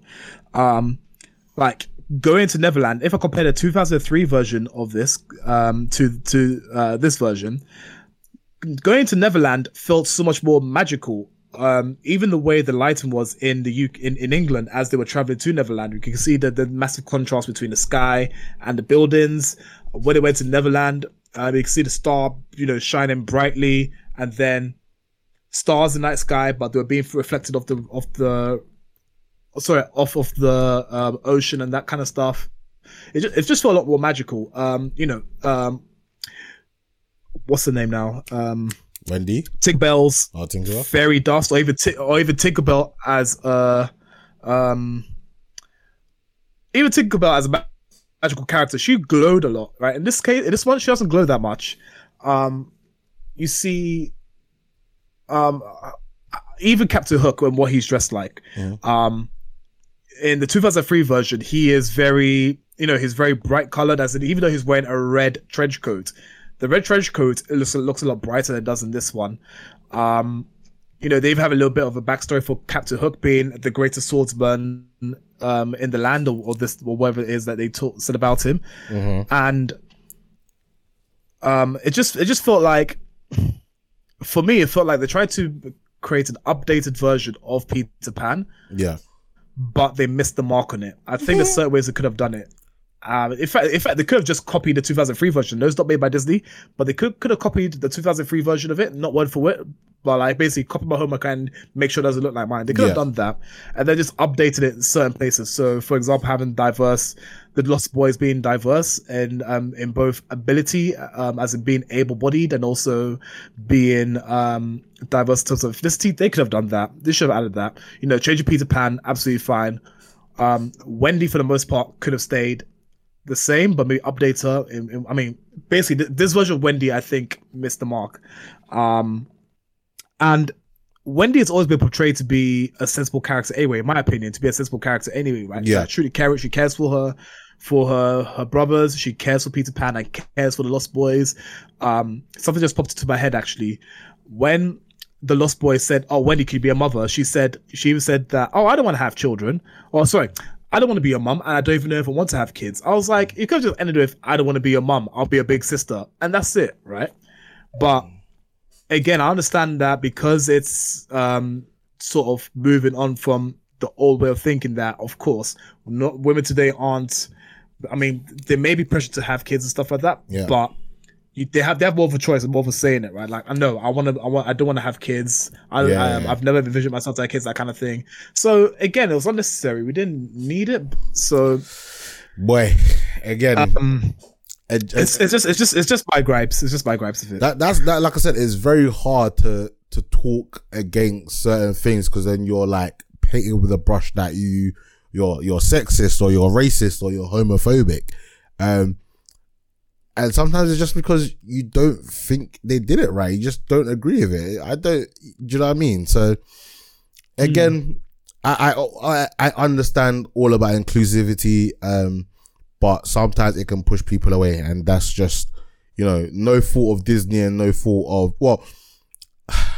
Like going to Neverland, if I compare the 2003 version of this to this version, going to Neverland felt so much more magical. Even the way the lighting was in the UK, in England as they were traveling to Neverland, you can see the massive contrast between the sky and the buildings. When they went to Neverland, you can see the star, you know, shining brightly, and then stars in the night sky, but they were being reflected off of the ocean and that kind of stuff. It just felt a lot more magical. What's the name now? Wendy, Tinkerbell's fairy dust, or even Tinkerbell as a magical character. She glowed a lot, right? In this case, in this one, she doesn't glow that much. You see, even Captain Hook and what he's dressed like. Yeah. In the 2003 version, he is very, you know, he's very bright colored. As in, even though he's wearing a red trench coat, the red trench coat it looks a lot brighter than it does in this one. You know, they even have a little bit of a backstory for Captain Hook being the greatest swordsman in the land, or whatever it is that they said about him. Mm-hmm. And it just felt like, for me, it felt like they tried to create an updated version of Peter Pan. Yeah. But they missed the mark on it. I think there's certain ways they could have done it. In fact, they could have just copied the 2003 version. No, it's not made by Disney, but they could have copied the 2003 version of it, not word for word, but like basically copy my homework and make sure it doesn't look like mine. They could have done that, and then just updated it in certain places. So, for example, having the Lost Boys being diverse in both ability, as in being able-bodied, and also being diverse in terms of ethnicity. They could have done that. They should have added that. You know, changing Peter Pan, absolutely fine. Wendy, for the most part, could have stayed the same, but maybe update her. I mean, basically, this version of Wendy, I think, missed the mark. And Wendy has always been portrayed to be a sensible character anyway, in my opinion, right? Yeah. Truly cares. She cares for her brothers. She cares for Peter Pan and cares for the Lost Boys. Something just popped into my head, actually. When the Lost Boys said, oh, Wendy, could you be a mother? She even said that, oh, I don't want to have children. Oh, sorry. I don't want to be your mum, and I don't even know if I want to have kids. I was like, you could have just ended with, I don't want to be your mum, I'll be a big sister. And that's it, right? But again, I understand that because it's sort of moving on from the old way of thinking that, of course, women today aren't. I mean, they may be pressured to have kids and stuff like that, yeah. but they have more of a choice and more of a say in it, right? Like, I don't want to have kids. I've never envisioned myself to have kids, that kind of thing. So again, it was unnecessary. We didn't need it. So, boy, again. It's just my gripes. It's just my gripes of it. That's like I said, it's very hard to talk against certain things, because then you're like painting with a brush that you're sexist or you're racist or you're homophobic, and sometimes it's just because you don't think they did it right. You just don't agree with it. Do you know what I mean? So again, I understand all about inclusivity. But sometimes it can push people away, and that's just, no fault of Disney and no fault of,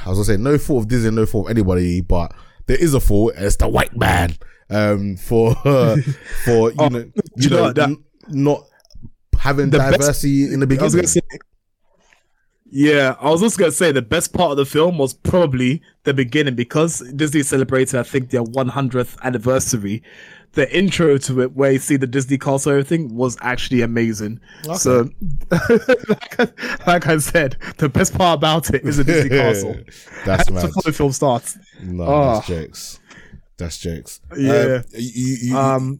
no fault of Disney, no fault of anybody, but there is a fault. It's the white man for not having diversity in the beginning. I was just going to say the best part of the film was probably the beginning, because Disney celebrated, I think, their 100th anniversary. The intro to it, where you see the Disney cast and everything, was actually amazing. Okay. So, like I said, the best part about it is the Disney castle. That's mad. Before the film starts. No, that's jokes. That's jokes. Yeah.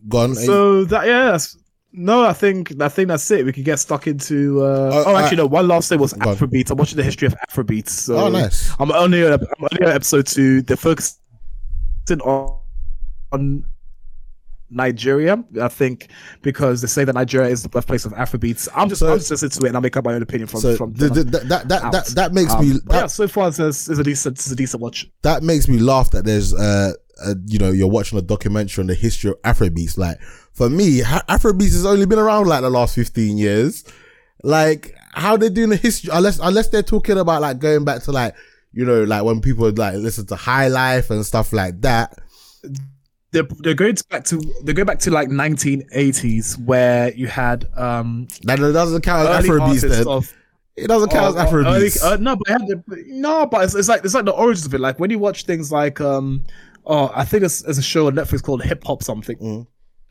Gone. So that No, I think that's it. We could get stuck into. One last thing was Afrobeats. I'm watching the history of Afrobeats. So nice. I'm only on episode 2. They're focusing on Nigeria, I think, because they say that Nigeria is the birthplace of Afrobeats. I'm just listening to it, and I'll make up my own opinion from that makes me. So far it's a decent watch. That makes me laugh that there's you're watching a documentary on the history of Afrobeats. Like, for me, Afrobeats has only been around like the last 15 years. Like, how they're doing the history, unless they're talking about like going back to like, like when people like listen to High Life and stuff like that. They're going back to like 1980s, where you had that doesn't count as Afrobeats then. It doesn't count as Afrobeats. But it's like the origins of it. Like when you watch things like I think there's a show on Netflix called Hip Hop something,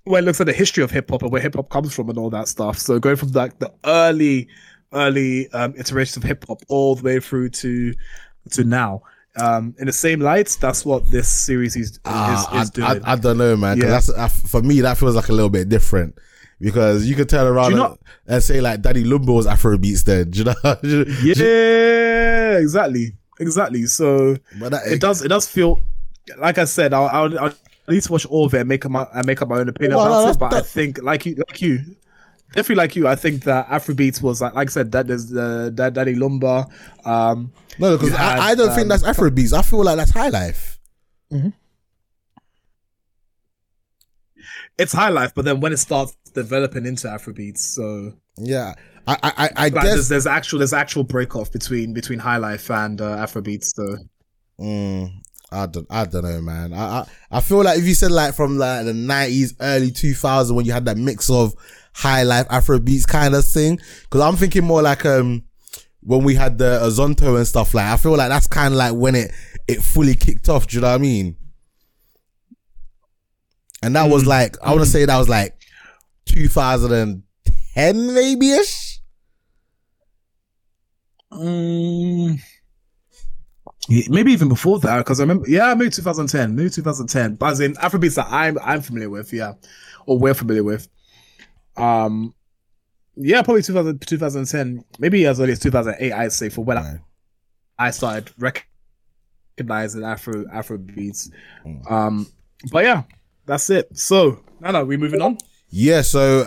where it looks at the history of hip hop and where hip hop comes from and all that stuff. So going from like the early iterations of hip hop all the way through to now. In the same lights, that's what this series is doing. I don't know, man. Yeah. For me, that feels like a little bit different, because you could turn around and say like Daddy Lumba was Afrobeats then. Do you know? Exactly. So it does feel like I said. I'll at least watch all of it and make up my own opinion about it. But I think I think that Afrobeats was like I said, that there's that Daddy Lumba. No, because I don't think that's Afrobeats. I feel like that's High Life. Mm-hmm. It's High Life, but then when it starts developing into Afrobeats, so yeah, I like guess there's actual break off between High Life and Afrobeats. So I don't know, man. I feel like if you said like from like the 90s, early 2000s, when you had that mix of High Life, Afrobeats kind of thing, because I'm thinking more like when we had the Azonto and stuff, like I feel like that's kind of like when it fully kicked off. Do you know what I mean? And that was like I want to say that was like 2010 maybe ish. Maybe even before that, because I remember, maybe 2010, but as in Afrobeats that I'm familiar with, or we're familiar with. Probably 2010, maybe as early as 2008, I'd say, for when I started recognizing Afrobeats. But yeah, that's it. So, Nana, we moving on? Yeah, so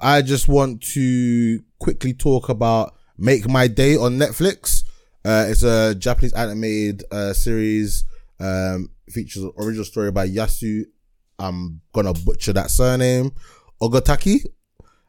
I just want to quickly talk about Make My Day on Netflix. It's a Japanese animated series, features an original story by Yasu, I'm gonna butcher that surname, Ogotaki.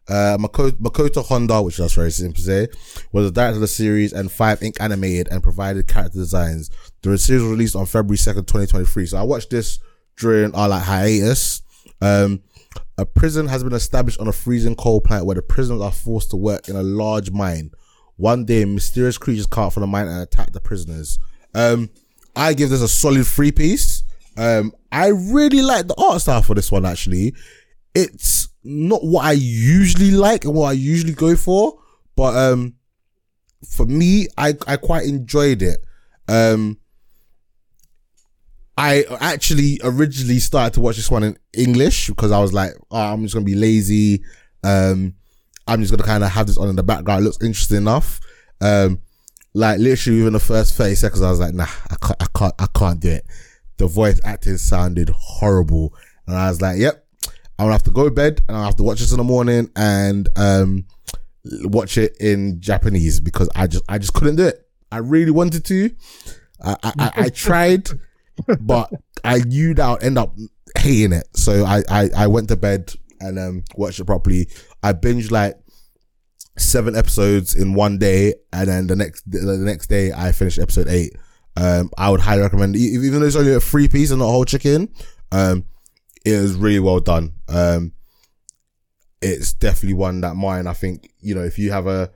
Makoto Honda, which that's very simple to say, was the director of the series, and Five Inc. animated and provided character designs. The series was released on February 2nd, 2023. So I watched this during our hiatus. A prison has been established on a freezing coal planet where the prisoners are forced to work in a large mine. One day, mysterious creatures come out from the mine and attack the prisoners. I give this a solid 3 piece. I really like the art style for this one, actually. It's not what I usually like and what I usually go for, but for me, I quite enjoyed it. I actually originally started to watch this one in English because I was like, oh, I'm just going to be lazy. I'm just going to kind of have this on in the background. It looks interesting enough. Like literally within the first 30 seconds, I was like, nah, I can't do it. The voice acting sounded horrible. And I was like, yep, I'm going to have to go to bed and I'll have to watch this in the morning and watch it in Japanese because I just couldn't do it. I really wanted to. I tried. But I knew that I would end up hating it. So I went to bed and watched it properly. I binged like 7 episodes in one day, and then the next day I finished episode 8. I would highly recommend, even though it's only a 3-piece and not a whole chicken, it is really well done. It's definitely one that mine, I think, you know, if you have a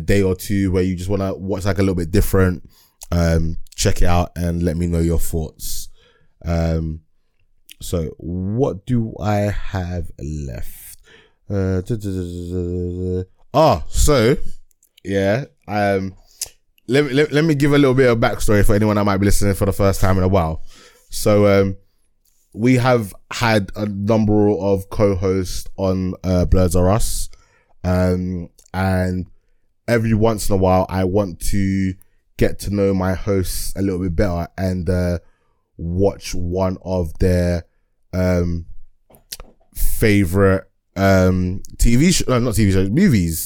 day or two where you just want to watch like a little bit different, check it out and let me know your thoughts. So what do I have left? So yeah, let me give a little bit of backstory for anyone that might be listening for the first time in a while. So we have had a number of co-hosts on Blurds Are Us, and every once in a while I want to get to know my hosts a little bit better and watch one of their favorite movies.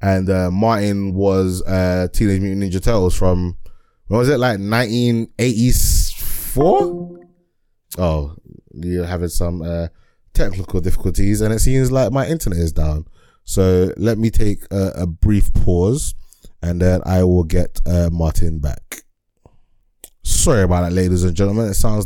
And Martin was Teenage Mutant Ninja Turtles from, what was it, like 1984? Oh, you're having some technical difficulties and it seems like my internet is down. So let me take a brief pause. And then I will get Martin back. Sorry about that, ladies and gentlemen. It appears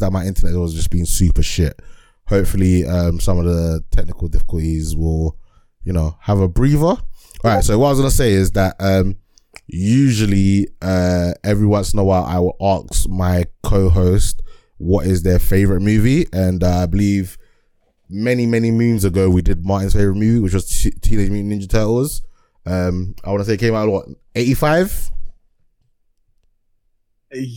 that my internet was just being super shit. Hopefully, some of the technical difficulties will, you know, have a breather. All right. So what I was gonna say is that usually every once in a while I will ask my co-host what is their favorite movie, and I believe many moons ago we did Martin's favorite movie, which was Teenage Mutant Ninja Turtles. I want to say it came out, what, 85?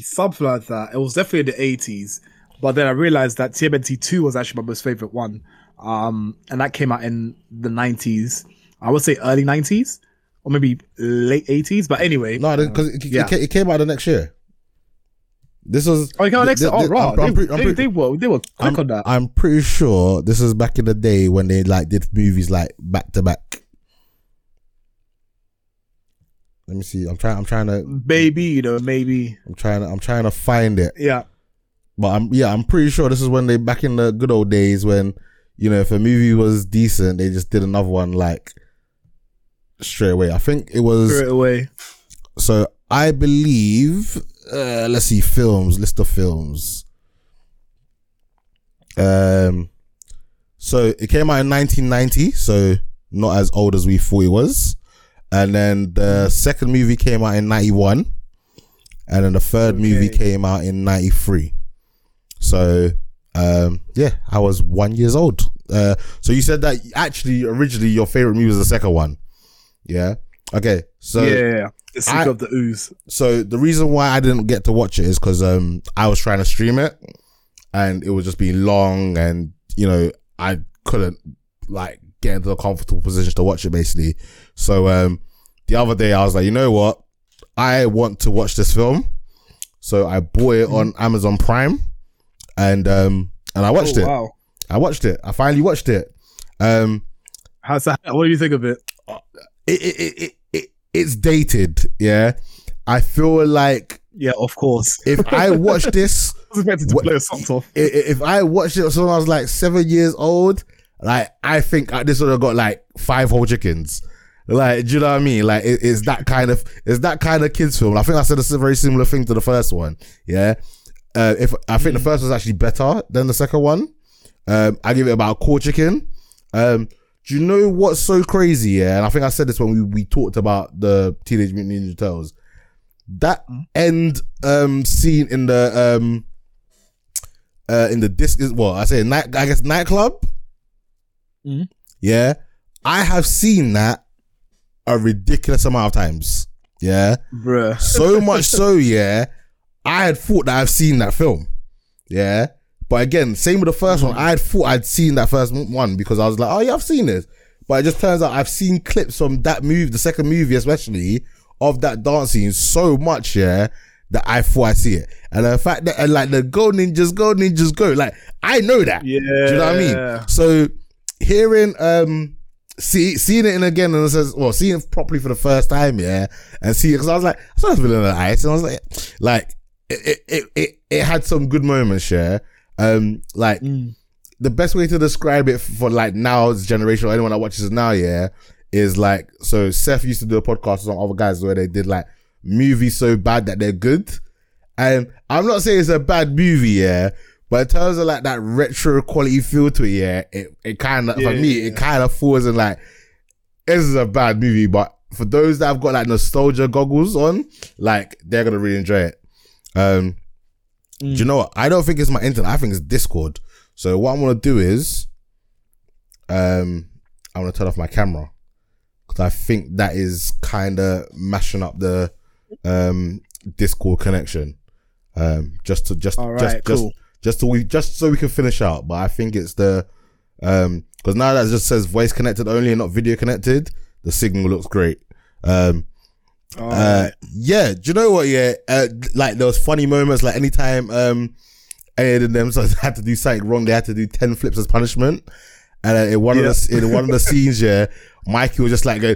Something like that. It was definitely in the 80s. But then I realized that TMNT 2 was actually my most favorite one. And that came out in the 90s. I would say early 90s or maybe late 80s. But anyway. No, because it came out the next year. This was... Oh, it came out next year? Oh, right. They were quick on that. I'm pretty sure this was back in the day when they like did movies like back to back. Let me see. I'm trying to. Maybe, you know, maybe. I'm trying to find it. Yeah. But I'm pretty sure this is when they, back in the good old days when, you know, if a movie was decent, they just did another one like straight away. I think it was straight away. So I believe, let's see, list of films. So it came out in 1990, so not as old as we thought it was. And then the second movie came out in 91. And then the third movie came out in 93. So, yeah, I was 1 year old. So you said that actually, originally, your favorite movie was the second one. Yeah. Okay. So, yeah. The Secret of the Ooze. So the reason why I didn't get to watch it is because I was trying to stream it and it would just be long and, you know, I couldn't, like, get into a comfortable position to watch it, basically. So the other day I was like, you know what, I want to watch this film, so I bought it on Amazon Prime, and I watched I finally watched it. How's that? What do you think of it? It's dated. Yeah, I feel like, yeah, of course. If I watched this, if I watched it when I was like 7 years old, like, I think this would have got like 5 whole chickens. Like, do you know what I mean? Like, it's that kind of kids film. I think I said it's a very similar thing to the first one. Yeah. If I think the first was actually better than the second one. I give it about a core chicken. Do you know what's so crazy? Yeah. And I think I said this when we talked about the Teenage Mutant Ninja Turtles. That end scene in the disc is what I say. Nightclub. Mm-hmm. Yeah, I have seen that a ridiculous amount of times. Yeah, bruh. So much so, yeah, I had thought that I've seen that film. Yeah, but again, same with the first one. I had thought I'd seen that first one because I was like, oh yeah, I've seen this. But it just turns out I've seen clips from that movie, the second movie especially, of that dance scene so much, yeah, that I thought I see it. And the fact that, and like the go ninjas go, like I know that. Yeah. Do you know what I mean? So hearing seeing it in again, and it says, well, seeing it properly for the first time, yeah, and seeing it, because I was like, I saw this Vanilla Ice, and I was like it had some good moments, yeah. The best way to describe it for like now's generation or anyone that watches it now, yeah, is like, so Seth used to do a podcast with some other guys where they did like movies so bad that they're good. And I'm not saying it's a bad movie, yeah, but in terms of like that retro quality feel to it, yeah, it kind of, it kind of falls in like, this is a bad movie, but for those that have got like nostalgia goggles on, like they're going to really enjoy it. Do you know what? I don't think it's my internet. I think it's Discord. So what I'm going to do is, I'm going to turn off my camera because I think that is kind of mashing up the, Discord connection. Just so we can finish out, but I think it's the because now that just says voice connected only and not video connected, the signal looks great. Yeah, do you know what? Yeah, like there was funny moments, like anytime any of them had to do something wrong, they had to do 10 flips as punishment, and in one of the scenes, yeah, Mikey was just like going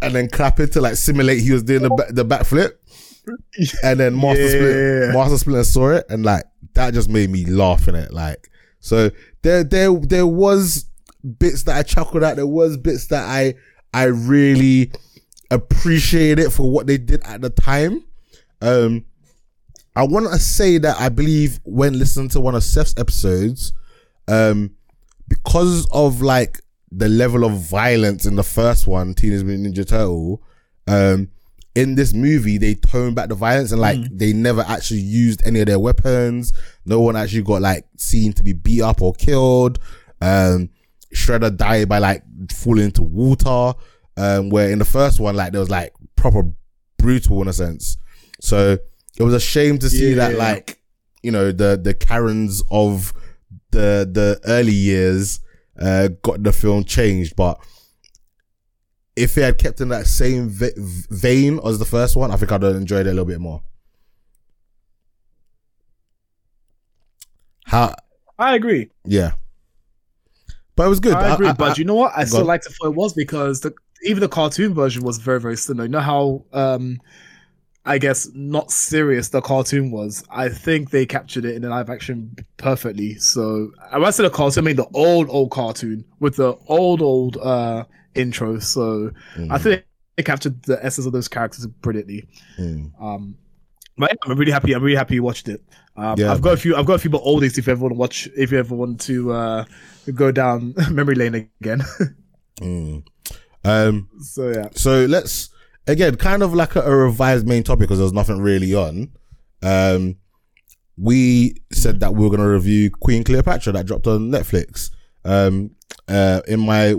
and then clapping to like simulate he was doing the backflip. And then Master Splinter saw it, and like that just made me laugh in it. Like, so there was bits that I chuckled at. There was bits that I really appreciated it for what they did at the time. I want to say that I believe when listening to one of Seth's episodes, because of like the level of violence in the first one, Teenage Mutant Ninja Turtle, in this movie, they toned back the violence and like they never actually used any of their weapons. No one actually got like seen to be beat up or killed. Shredder died by like falling into water. Where in the first one, like there was like proper brutal in a sense. So it was a shame to see that like, you know, the Karens of the early years got the film changed, but if it had kept in that same vein as the first one, I think I'd have enjoyed it a little bit more. I agree. Yeah. But it was good. I agree, but you know what? I still liked it for what it was, because even the cartoon version was very, very similar. You know how, I guess, not serious the cartoon was? I think they captured it in the live action perfectly. So, when I said the cartoon, I mean the old cartoon with the old intro, so I think it captured the essence of those characters brilliantly. But yeah, I'm really happy you watched it. I've got a few more oldies if you ever want to go down memory lane again. So let's again kind of like a revised main topic because there's nothing really on. We said that we were going to review Queen Cleopatra that dropped on Netflix. In my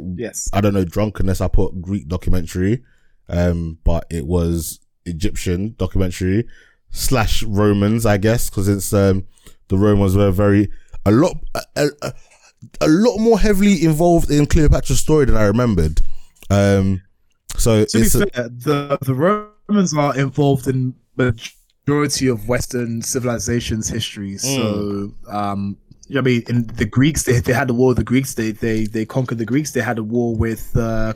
I don't know, drunkenness, I put Greek documentary, but it was Egyptian documentary / Romans, I guess, because it's the Romans were a lot more heavily involved in Cleopatra's story than I remembered. So to be fair, the Romans are involved in majority of Western civilization's history. So I mean, in the Greeks, they had the war with the Greeks. They conquered the Greeks. They had a war with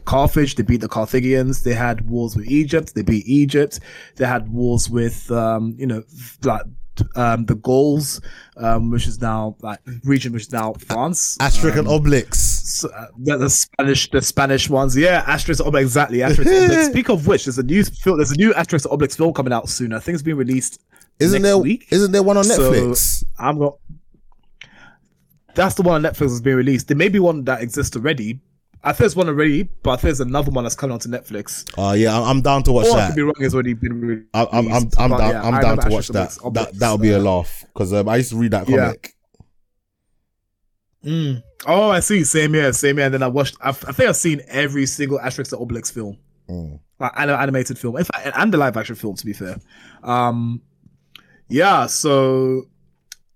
Carthage. They beat the Carthaginians. They had wars with Egypt. They beat Egypt. They had wars with the Gauls, which is now like region, which is now France. Asterix and Obelix. So, the Spanish ones. Yeah, Asterix and Obelix. Exactly. Asterix and Obelix. Speak of which, there's a new Asterix and Obelix film coming out soon. I think it's being released. Isn't there next week? Isn't there one on Netflix? So I'm going. That's the one on Netflix that's being released. There may be one that exists already. I think there's one already, but I think there's another one that's coming onto Netflix. Oh yeah, I'm down to watch that. I could be wrong, it's already been released. I'm down to watch that. That'll be a laugh because I used to read that comic. Yeah. Mm. Oh, I see. Same here. And then I watched. I think I've seen every single Asterix and Obelix film, like animated film, in fact, and the live action film. To be fair, yeah. So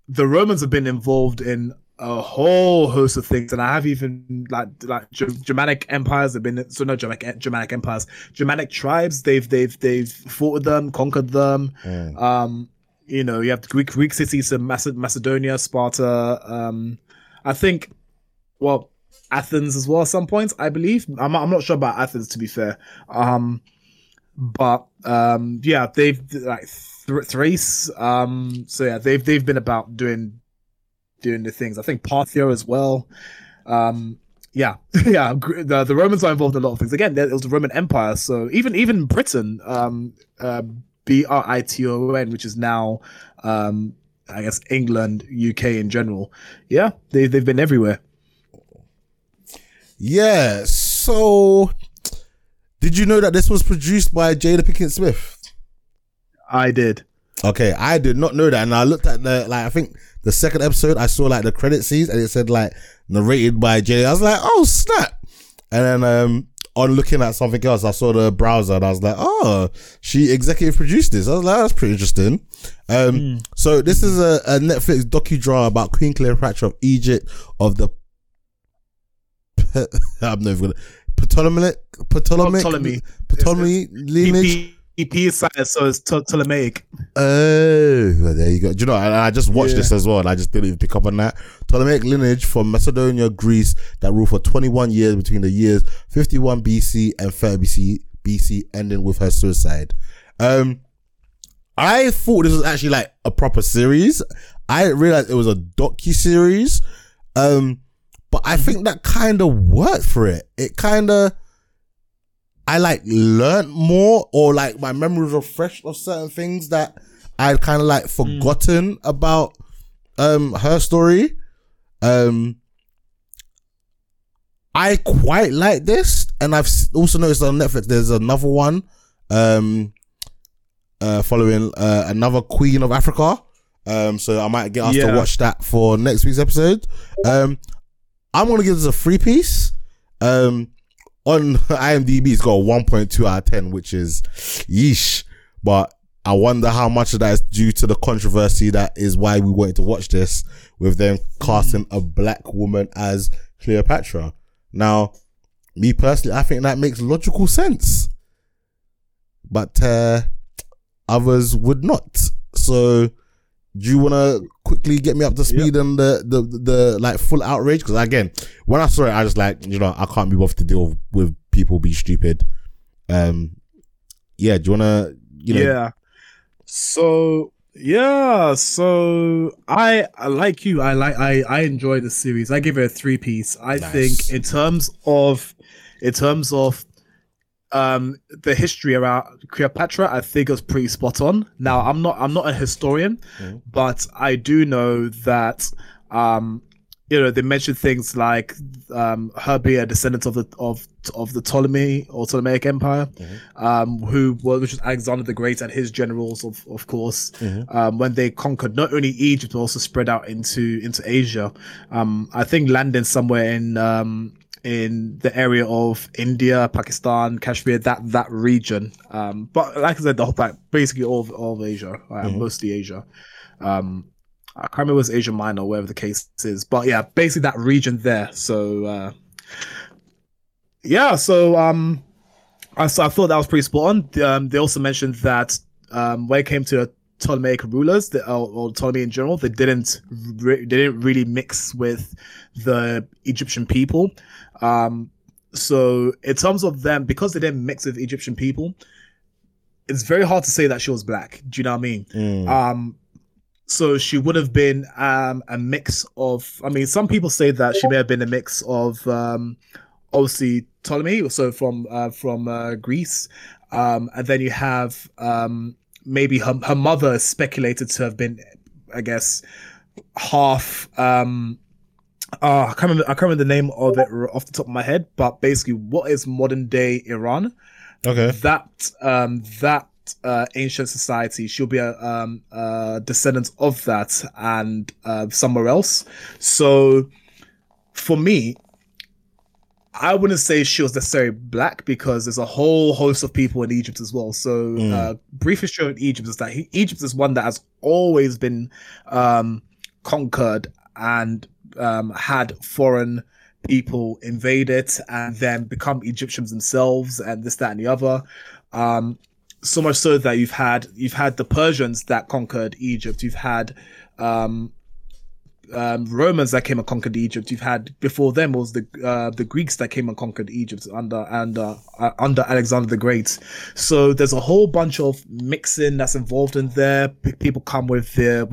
the Romans have been involved in a whole host of things, and I have even like Germanic empires have been Germanic empires, Germanic tribes. They've fought with them, conquered them. You know, you have the Greek cities, so Macedonia, Sparta. I think, well, Athens as well at some points. I believe I'm not sure about Athens, to be fair. But yeah, they've like Thrace. So yeah, they've been about doing the things. I think Parthia as well. Yeah. The Romans are involved in a lot of things. Again, it was the Roman Empire. So even Britain, Briton, which is now, I guess, England, UK in general. Yeah, they've been everywhere. Yeah. So, did you know that this was produced by Jada Pinkett Smith? I did. Okay, I did not know that, and I looked at I think the second episode, I saw the credit scenes, and it said narrated by Jay. I was like, oh snap! And then on looking at something else, I saw the browser, and I was like, oh, she executive produced this. I was like, that's pretty interesting. So this is a Netflix docudrama about Queen Cleopatra of Egypt of the I'm never gonna Ptolemy lineage. EP science, so it's Ptolemaic. Oh, well, there you go. Do you know, I just watched this as well, and I just didn't even pick up on that. Ptolemaic lineage from Macedonia, Greece, that ruled for 21 years between the years 51 BC and 30 BC, ending with her suicide. I thought this was actually a proper series. I didn't realize it was a docu-series. But I think that kind of worked for it. It kind of... I learned more, or my memory was refreshed of certain things that I'd kind of forgotten about her story. I quite like this, and I've also noticed on Netflix there's another one following another Queen of Africa. So I might get us to watch that for next week's episode. I'm gonna give this a 3-piece. On IMDb, it's got a 1.2 out of 10, which is yeesh. But I wonder how much of that is due to the controversy that is why we wanted to watch this, with them casting a black woman as Cleopatra. Now, me personally, I think that makes logical sense. But others would not. So... do you want to quickly get me up to speed on the full outrage? Because again, when I saw it, I was I can't be bothered to deal with people be stupid. Yeah, do you want to, Yeah. So I like you. I enjoy the series. I give it a 3-piece. I think in terms of the history around Cleopatra, I think is pretty spot on. Now, I'm not a historian, but I do know that they mentioned things like her being a descendant of the Ptolemy or Ptolemaic Empire, which was Alexander the Great and his generals, of course, when they conquered not only Egypt but also spread out into Asia. I think landing somewhere in the area of India, Pakistan, Kashmir, that region. But like I said, the whole basically all of Asia, mostly Asia. I can't remember if it was Asia Minor, wherever the case is. But yeah, basically that region there. So so I thought that was pretty spot on. They also mentioned that when it came to the Ptolemaic rulers, or Ptolemy in general, they didn't really mix with the Egyptian people. So in terms of them, because they didn't mix with Egyptian people, it's very hard to say that she was black. Do you know what I mean? So she would have been a mix of, some people say that she may have been a mix of obviously Ptolemy, so from Greece, and then you have maybe her mother is speculated to have been, I guess, half I can't remember the name of it off the top of my head, but basically, what is modern day Iran? Okay. That ancient society, she'll be a descendant of that and somewhere else. So for me, I wouldn't say she was necessarily black because there's a whole host of people in Egypt as well. So brief history in Egypt is that Egypt is one that has always been conquered and had foreign people invade it and then become Egyptians themselves and this, that, and the other. So much so that you've had the Persians that conquered Egypt. You've had Romans that came and conquered Egypt. You've had before them was the Greeks that came and conquered Egypt under Alexander the Great. So there's a whole bunch of mixing that's involved in there. People come with their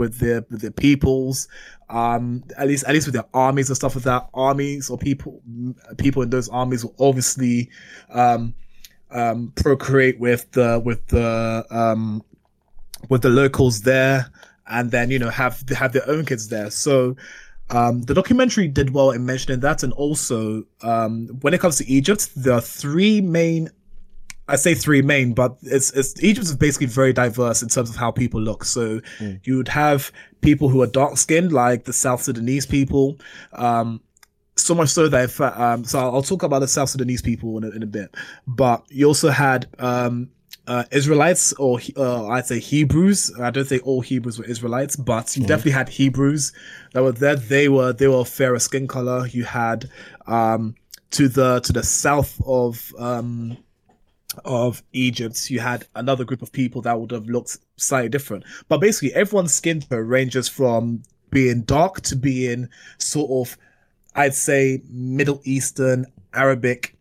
peoples, at least with their armies and stuff like that. Armies or people in those armies will obviously procreate with the locals there, and then have their own kids there. So the documentary did well in mentioning that, and also when it comes to Egypt, there are three main, but it's Egypt is basically very diverse in terms of how people look. So you would have people who are dark skinned, like the South Sudanese people. So much so that so I'll talk about the South Sudanese people in a bit, but you also had Israelites, or I'd say Hebrews. I don't think all Hebrews were Israelites, but you definitely had Hebrews that were there. They were fairer skin color. You had to the south of Egypt, you had another group of people that would have looked slightly different, but basically everyone's skin color ranges from being dark to being sort of, I'd say, Middle Eastern, Arabic,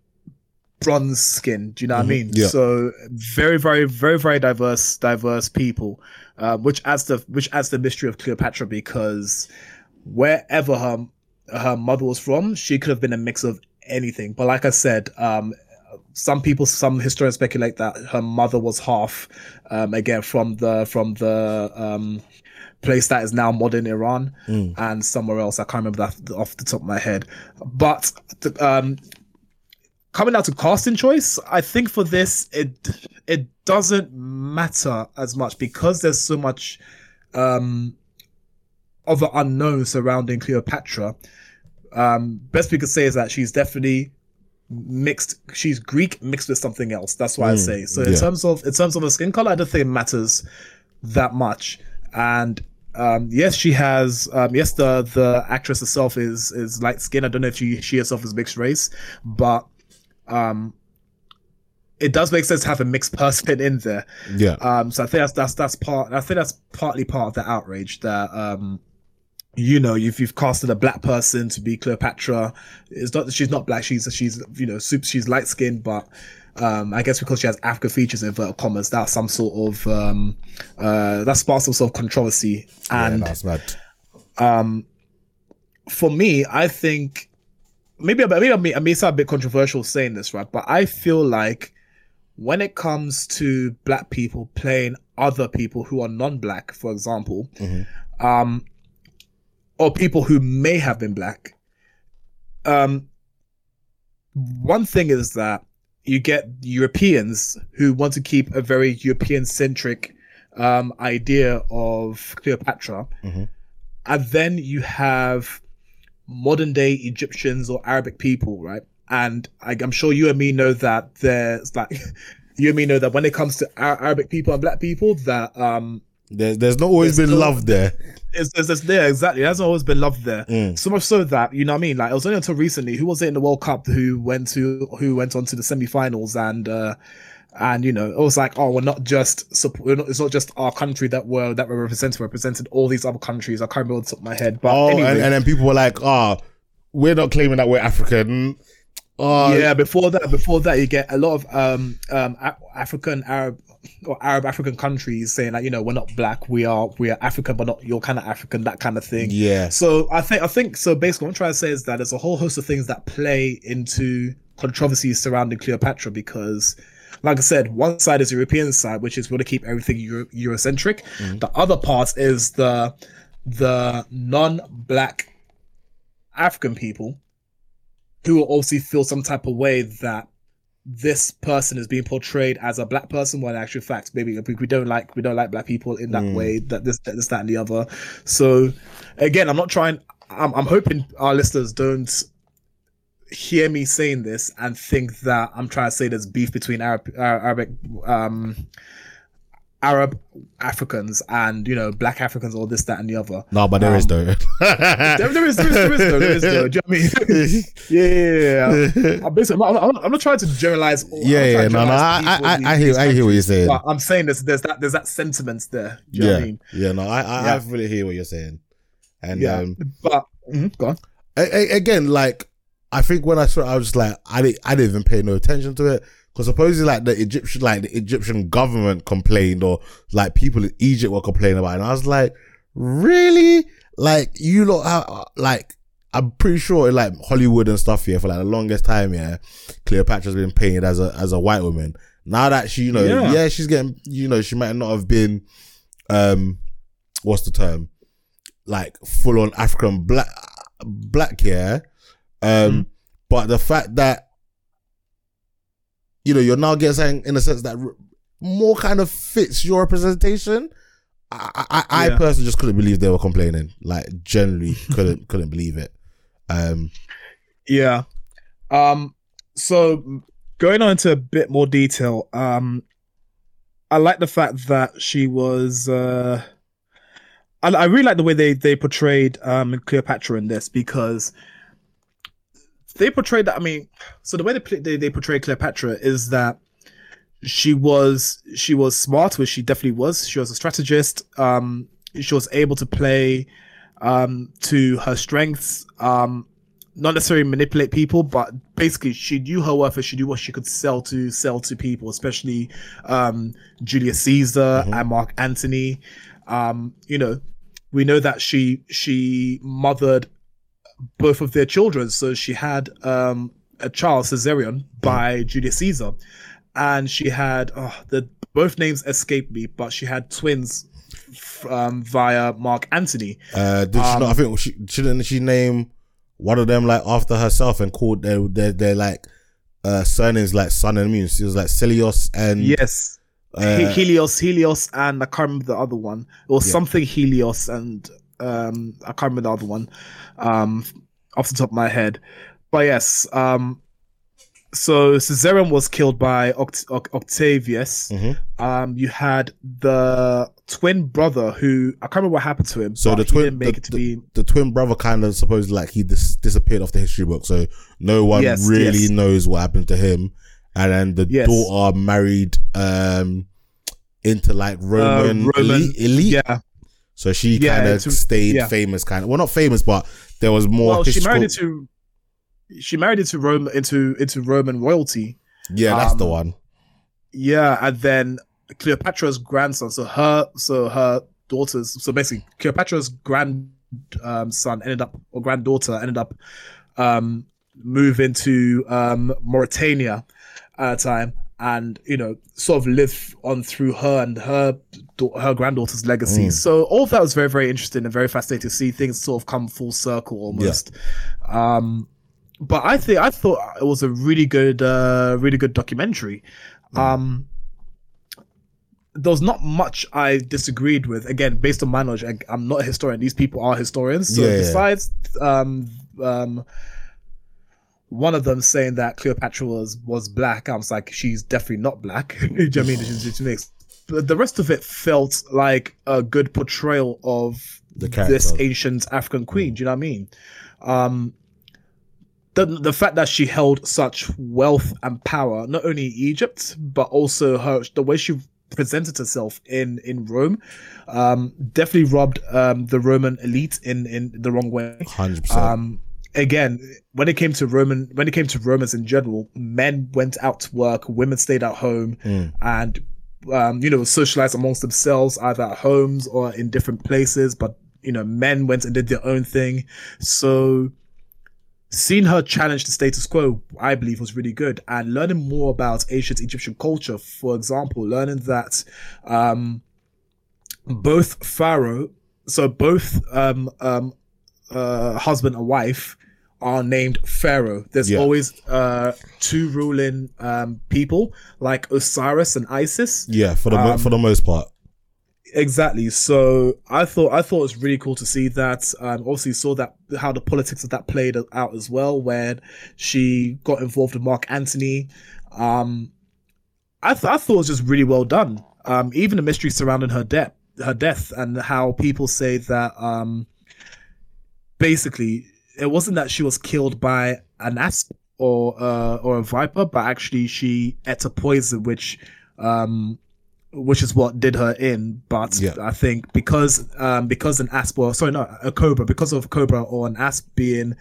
bronze skin. Do you know what I mean? Yeah. So very, very, very, very diverse people, which adds the mystery of Cleopatra, because wherever her mother was from, she could have been a mix of anything. But like I said, some historians speculate that her mother was half, again from the place that is now modern Iran and somewhere else. I can't remember that off the top of my head. But coming out to casting choice, I think for this it doesn't matter as much because there's so much of the unknown surrounding Cleopatra. Best we could say is that she's definitely mixed. She's Greek mixed with something else. That's what I say. So in terms of her skin color, I don't think it matters that much. And yes, she has. Yes, the actress herself is light skinned. I don't know if she herself is mixed race, but it does make sense to have a mixed person in there. Yeah. So I think that's partly part of the outrage that you've casted a black person to be Cleopatra. It's not that she's not black. She's light skinned, but I guess because she has African features in inverted commas, that's some sort of that sparks some sort of controversy. And yeah, that's mad. For me, I think maybe I may sound a bit controversial saying this, right? But I feel like when it comes to black people playing other people who are non-black, for example, or people who may have been black, one thing is that you get Europeans who want to keep a very European-centric idea of Cleopatra. And then you have modern-day Egyptians or Arabic people, right? And I'm sure you and me know that when it comes to Arabic people and black people, that there's not always been love there. It hasn't always been love there. So much so that, you know what I mean? Like, it was only until recently, who was it in the World Cup who went on to the semi-finals and it was like, oh, it's not just our country that we're represented all these other countries. I can't remember off the top of my head. But anyway. And then people were like, we're not claiming that we're African. Yeah, before that, you get a lot of Arab African countries saying that we're not black, we are African, but not your kind of African, that kind of thing. Yeah. So I think so. Basically, what I'm trying to say is that there's a whole host of things that play into controversies surrounding Cleopatra because, like I said, one side is the European side, which is we want to keep everything Eurocentric. The other part is the non-black African people who will obviously feel some type of way that this person is being portrayed as a black person, when in actual fact, maybe we don't like black people in that way, that this, that, and the other. So again, I'm hoping our listeners don't hear me saying this and think that I'm trying to say there's beef between Arab Africans and, you know, black Africans, all this, that, and the other. No, but there is though. There is though. Do you know what I mean? Yeah. I'm not trying to generalize. I hear what you're saying. I'm saying this, there's that sentiment there. Do you know what I mean? Yeah, no, I really hear what you're saying. And go on. Again, like, I think when I saw it, I was just like, I didn't even pay no attention to it. Because supposedly, like, the Egyptian government complained, or like people in Egypt were complaining about it. And I was like, really? Like, you lot, like, I'm pretty sure in, like, Hollywood and stuff here, for like the longest time, yeah, Cleopatra's been painted as a white woman. Now that she, you know, she's getting, you know, she might not have been, what's the term? Like, full on African black hair. But the fact that, you know, you're now getting something in a sense that more kind of fits your representation. I personally just couldn't believe they were complaining. Like, generally couldn't believe it. So going on into a bit more detail, I like the fact that she was, I really like the way they portrayed Cleopatra in this, because they portrayed that. I mean, so the way they portrayed Cleopatra is that she was smart, which she definitely was. She was a strategist. She was able to play to her strengths. Not necessarily manipulate people, but basically she knew her worth, and she knew what she could sell to people, especially Julius Caesar and Mark Antony. You know, we know that she mothered both of their children. So she had a child, Caesarion, by Julius Caesar, and she had both names escaped me, but she had twins via Mark Antony. Didn't she name one of them like after herself and called their like surnames like Sun and Moon? She was like Celios and Helios, and I can't remember the other one. It was something Helios, and I can't remember the other one off the top of my head. But yes, so Caesarion was killed by Octavius. You had the twin brother, who I can't remember what happened to him. So the twin brother kind of supposedly, like, he disappeared off the history book, so no one really knows what happened to him. And then the daughter married into like Roman elite. Yeah. So she kind of stayed famous, kind of. Well, not famous, but there was more. Well, she married into Rome, into Roman royalty. Yeah, that's the one. Yeah, and then Cleopatra's grandson. So her daughters. So basically, Cleopatra's granddaughter ended up moving to Mauritania at a time. And, you know, sort of live on through her and her granddaughter's legacy. So all of that was very, very interesting and very fascinating to see things sort of come full circle almost. Yeah. But I thought it was a really good documentary. There was not much I disagreed with. Again, based on my knowledge, I'm not a historian. These people are historians. So besides one of them saying that Cleopatra was black, I was like, she's definitely not black. Do you know what I mean? It's mixed. But the rest of it felt like a good portrayal of this ancient African queen. Do you know what I mean? The fact that she held such wealth and power, not only in Egypt, but also the way she presented herself in Rome, definitely rubbed the Roman elite in the wrong way. 100%. Again, when it came to Romans in general, men went out to work, women stayed at home, and you know, socialized amongst themselves, either at homes or in different places. But, you know, men went and did their own thing. So seeing her challenge the status quo, I believe, was really good. And learning more about ancient Egyptian culture, for example, learning that both husband and wife are named pharaoh. There's always two ruling people, like Osiris and Isis. Yeah, for the most part. Exactly. So I thought it was really cool to see that. Obviously saw that how the politics of that played out as well, when she got involved with Mark Antony. I thought it was just really well done. Even the mystery surrounding her death, and how people say that basically it wasn't that she was killed by an asp or a viper, but actually she ate a poison, which is what did her in. But I think because of a cobra or an asp being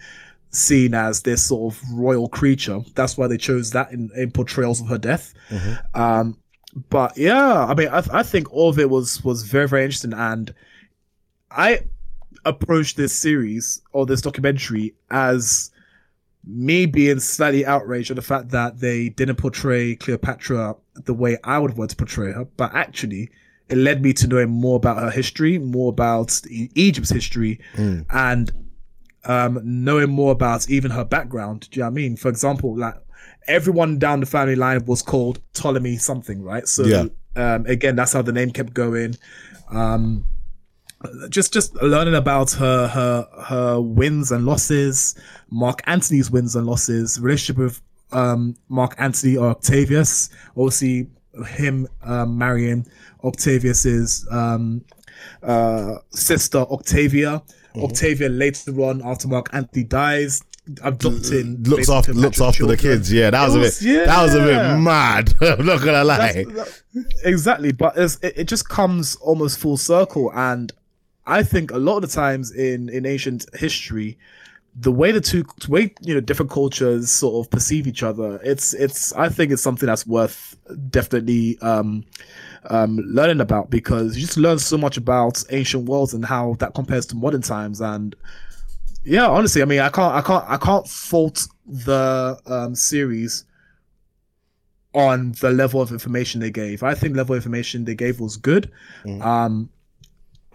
seen as this sort of royal creature, that's why they chose that in portrayals of her death. Mm-hmm. But yeah, I mean, I think all of it was very, very interesting. And I approached this series or this documentary as me being slightly outraged at the fact that they didn't portray Cleopatra the way I would want to portray her. But actually, it led me to knowing more about her history, more about Egypt's history, and knowing more about even her background. Do you know what I mean? For example, like, everyone down the family line was called Ptolemy something, right? So again, that's how the name kept going. Just learning about her wins and losses, Mark Antony's wins and losses, relationship with Mark Antony or Octavius. Obviously, him marrying Octavius's sister Octavia. Mm-hmm. Octavia later on, after Mark Antony dies, abducting, looks after the kids. Yeah, that was a bit mad. I'm not gonna lie. Exactly, but it just comes almost full circle. And I think a lot of the times in ancient history, the way different cultures sort of perceive each other, I think it's something that's worth definitely learning about, because you just learn so much about ancient worlds and how that compares to modern times. And yeah, honestly, I mean, I can't fault the series on the level of information they gave. I think the level of information they gave was good. Mm.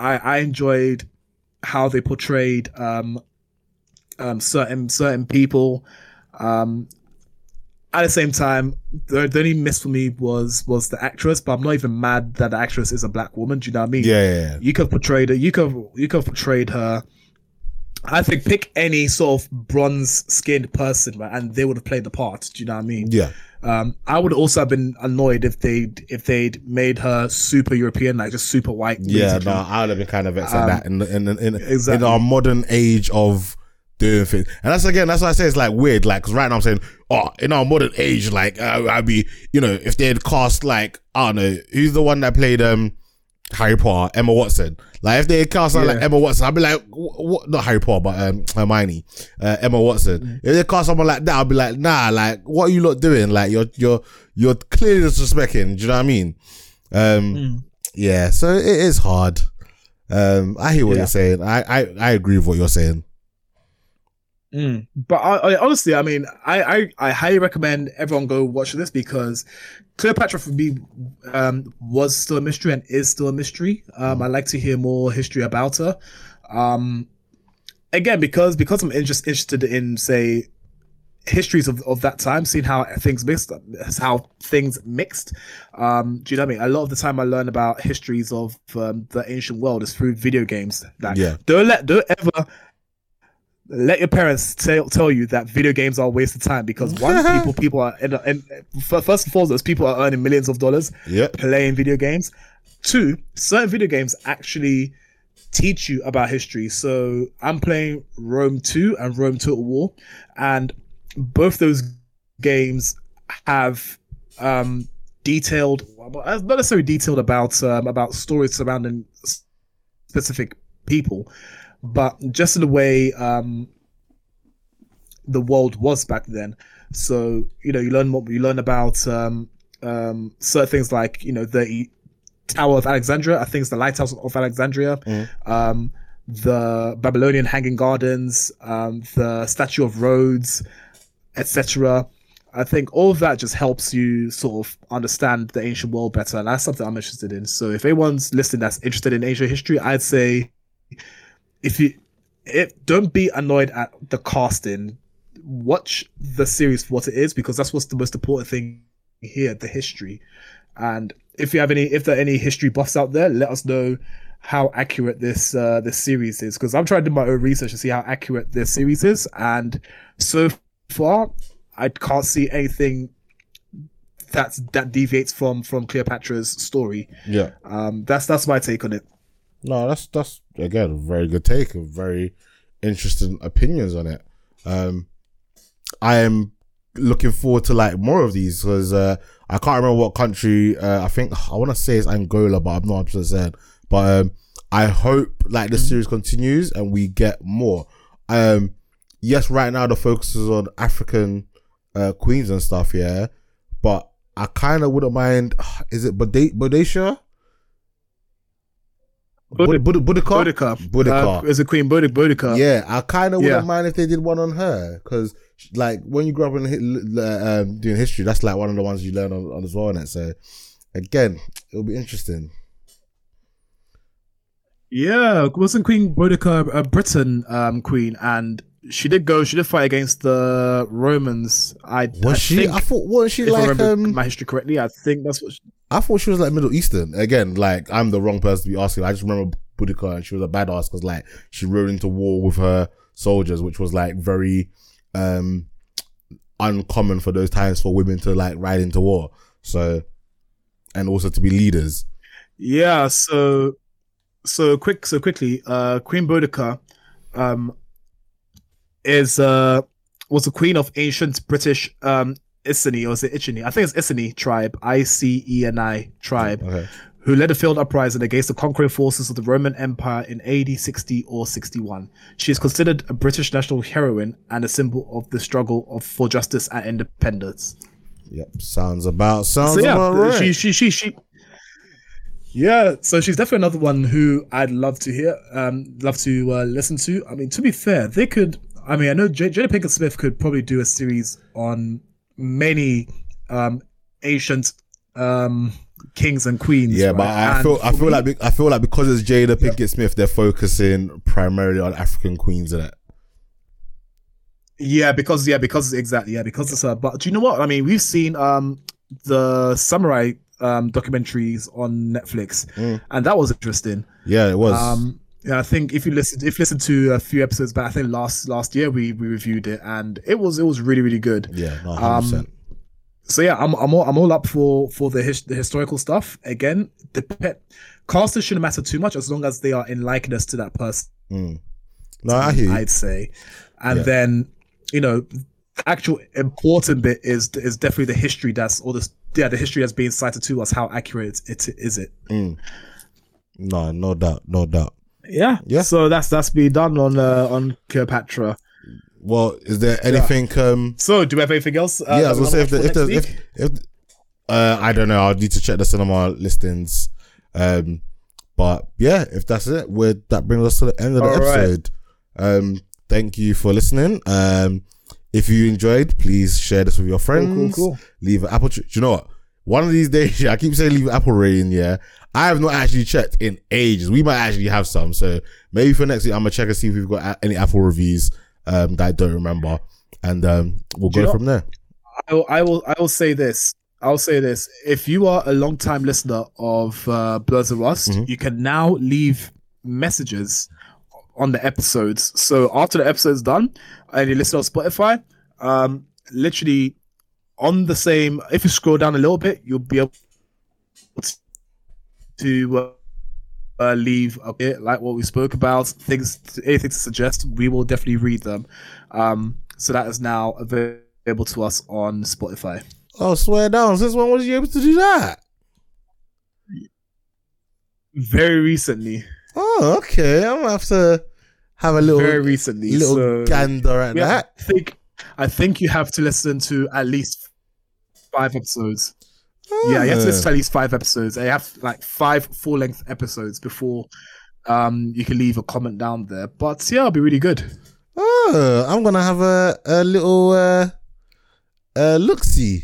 I enjoyed how they portrayed certain people. At the same time, the only miss for me was the actress, but I'm not even mad that the actress is a black woman. Do you know what I mean? Yeah. You could have portrayed her. You could have portrayed her. I think pick any sort of bronze-skinned person, right, and they would have played the part. Do you know what I mean? Yeah. I would also have been annoyed if they'd made her super European, like just super white. Yeah, basically. No, I would have been kind of vexed at that in our modern age of doing things, and that's why I say it's like weird. Like, cause right now I'm saying, in our modern age, like I'd be, if they had cast, like, I don't know, who's the one that played Harry Potter, Emma Watson. Like, if they cast someone like Emma Watson, I'd be like, what? Not Harry Potter, but Hermione, Emma Watson. Mm-hmm. If they cast someone like that, I'd be like, nah, like, what are you lot doing? Like, you're clearly disrespecting. Do you know what I mean? Yeah. So it is hard. I hear what you're saying. I agree with what you're saying. Mm. But I honestly, I mean, I highly recommend everyone go watch this, because Cleopatra for me was still a mystery and is still a mystery. I like to hear more history about her. Again, because I'm just interested in, say, histories of that time, seeing how things mixed. Do you know what I mean? A lot of the time I learn about histories of the ancient world is through video games. Like, don't ever let your parents tell you that video games are a waste of time, because one, people are, and first and foremost, people are earning millions of dollars playing video games. Two, certain video games actually teach you about history. So I'm playing Rome 2 and Rome Total War, and both those games have detailed, not necessarily detailed about stories surrounding specific people, but just in the way the world was back then. So you learn about certain things, like the Tower of Alexandria, I think it's the Lighthouse of Alexandria, the Babylonian Hanging Gardens, the Statue of Rhodes, etc. I think all of that just helps you sort of understand the ancient world better, and that's something I'm interested in. So if anyone's listening that's interested in ancient history, I'd say, If you don't be annoyed at the casting. Watch the series for what it is, because that's what's the most important thing here, the history. And if you have any, if there are any history buffs out there, let us know how accurate this this series is, because I'm trying to do my own research to see how accurate this series is, and so far I can't see anything that deviates from Cleopatra's story. Yeah, that's my take on it. No, that's again a very good take, and very interesting opinions on it. I am looking forward to like more of these, because I can't remember what country. I think I want to say it's Angola, but I'm not 100% certain. But I hope like this series continues and we get more. Yes, right now the focus is on African queens and stuff, yeah. But I kind of wouldn't mind. Is it Boudicca? Boudicca. Is it Queen Boudicca? Yeah, I kind of wouldn't mind if they did one on her, because like when you grow up doing history, that's like one of the ones you learn on as well. And so again, it'll be interesting. Yeah, wasn't Queen Boudicca a Briton queen? And she did fight against the Romans. I think, my history correctly, I think that's what I thought. She was like Middle Eastern. Again, like I'm the wrong person to be asking. I just remember Boudicca and she was a badass, because like she rode into war with her soldiers, which was like very uncommon for those times for women to like ride into war. So, and also to be leaders. Yeah, So quickly, Queen Boudicca was the queen of ancient British Iceni, or is it Iceni? I think it's Iceni tribe, I-C-E-N-I tribe, okay, who led a field uprising against the conquering forces of the Roman Empire in AD 60 or 61. She is considered a British national heroine and a symbol of the struggle for justice and independence. Yep, sounds about right. Yeah, so she's definitely another one who I'd love to hear, listen to. I mean, to be fair, they could. I mean, I know Jada Pinkett Smith could probably do a series on many ancient kings and queens. Yeah, right? But I feel like because it's Jada Pinkett Smith, they're focusing primarily on African queens and that. Because it's her. But do you know what? I mean, we've seen the samurai documentaries on Netflix, and that was interesting. Yeah, it was. I think if you listen to a few episodes back, I think last year we reviewed it, and it was really, really good. Yeah, 100%. So yeah, I'm all up for the historical stuff. Again, casters shouldn't matter too much as long as they are in likeness to that person. No, I hear you. I'd say, and then actual important bit is definitely the history the history that's being cited to us, how accurate it is. No doubt. Yeah. So that's been done on Cleopatra. Well, is there anything? So do we have anything else? Yeah, I was gonna say if I don't know, I'll need to check the cinema listings. But yeah, if that's it, that brings us to the end of the episode. Right. Thank you for listening. If you enjoyed, please share this with your friends. Cool. Leave an Apple. Do you know what? One of these days, I keep saying leave an Apple rating. Yeah, I have not actually checked in ages. We might actually have some, so maybe for next week, I'm gonna check and see if we've got any Apple reviews that I don't remember, and we'll go from there. I will say this. I'll say this. If you are a long-time listener of Blurds Are Us, you can now leave messages on the episodes. So after the episode's done and you listen on Spotify, literally on the same, if you scroll down a little bit, you'll be able to leave a bit like what we spoke about, anything to suggest, we will definitely read them. So that is now available to us on Spotify. Oh, swear down. Since when was you able to do that? Very recently. Oh, okay. I'm gonna have to have a little gander at that. I think you have to listen to at least 5 episodes. Oh. Yeah, you have to listen to at least 5 episodes. You have like 5 full-length episodes before you can leave a comment down there. But yeah, it'll be really good. Oh, I'm gonna have a little look-see.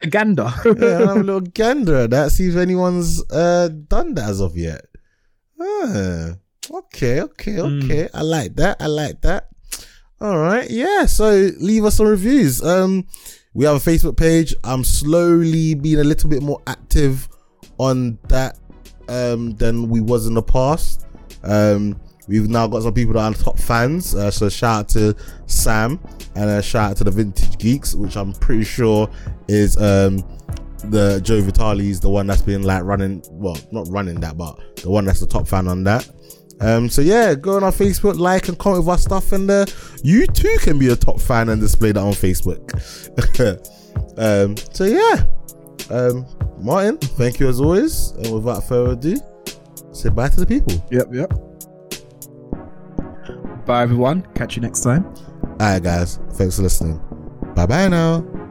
A gander. Yeah, I'll have a little gander at that. See if anyone's done that as of yet. Ah, Okay. I like that. All right. Yeah. So leave us some reviews. We have a Facebook page. I'm slowly being a little bit more active on that than we was in the past. We've now got some people that are top fans. So shout out to Sam and shout out to the Vintage Geeks, which I'm pretty sure is the Joe Vitale's the one that's been like not running that, but the one that's the top fan on that. So yeah, go on our Facebook, like and comment with our stuff, and you too can be a top fan and display that on Facebook. So yeah, Martin, thank you as always, and without further ado, say bye to the people. Yep. Bye everyone, catch you next time. Alright guys, thanks for listening. Bye now.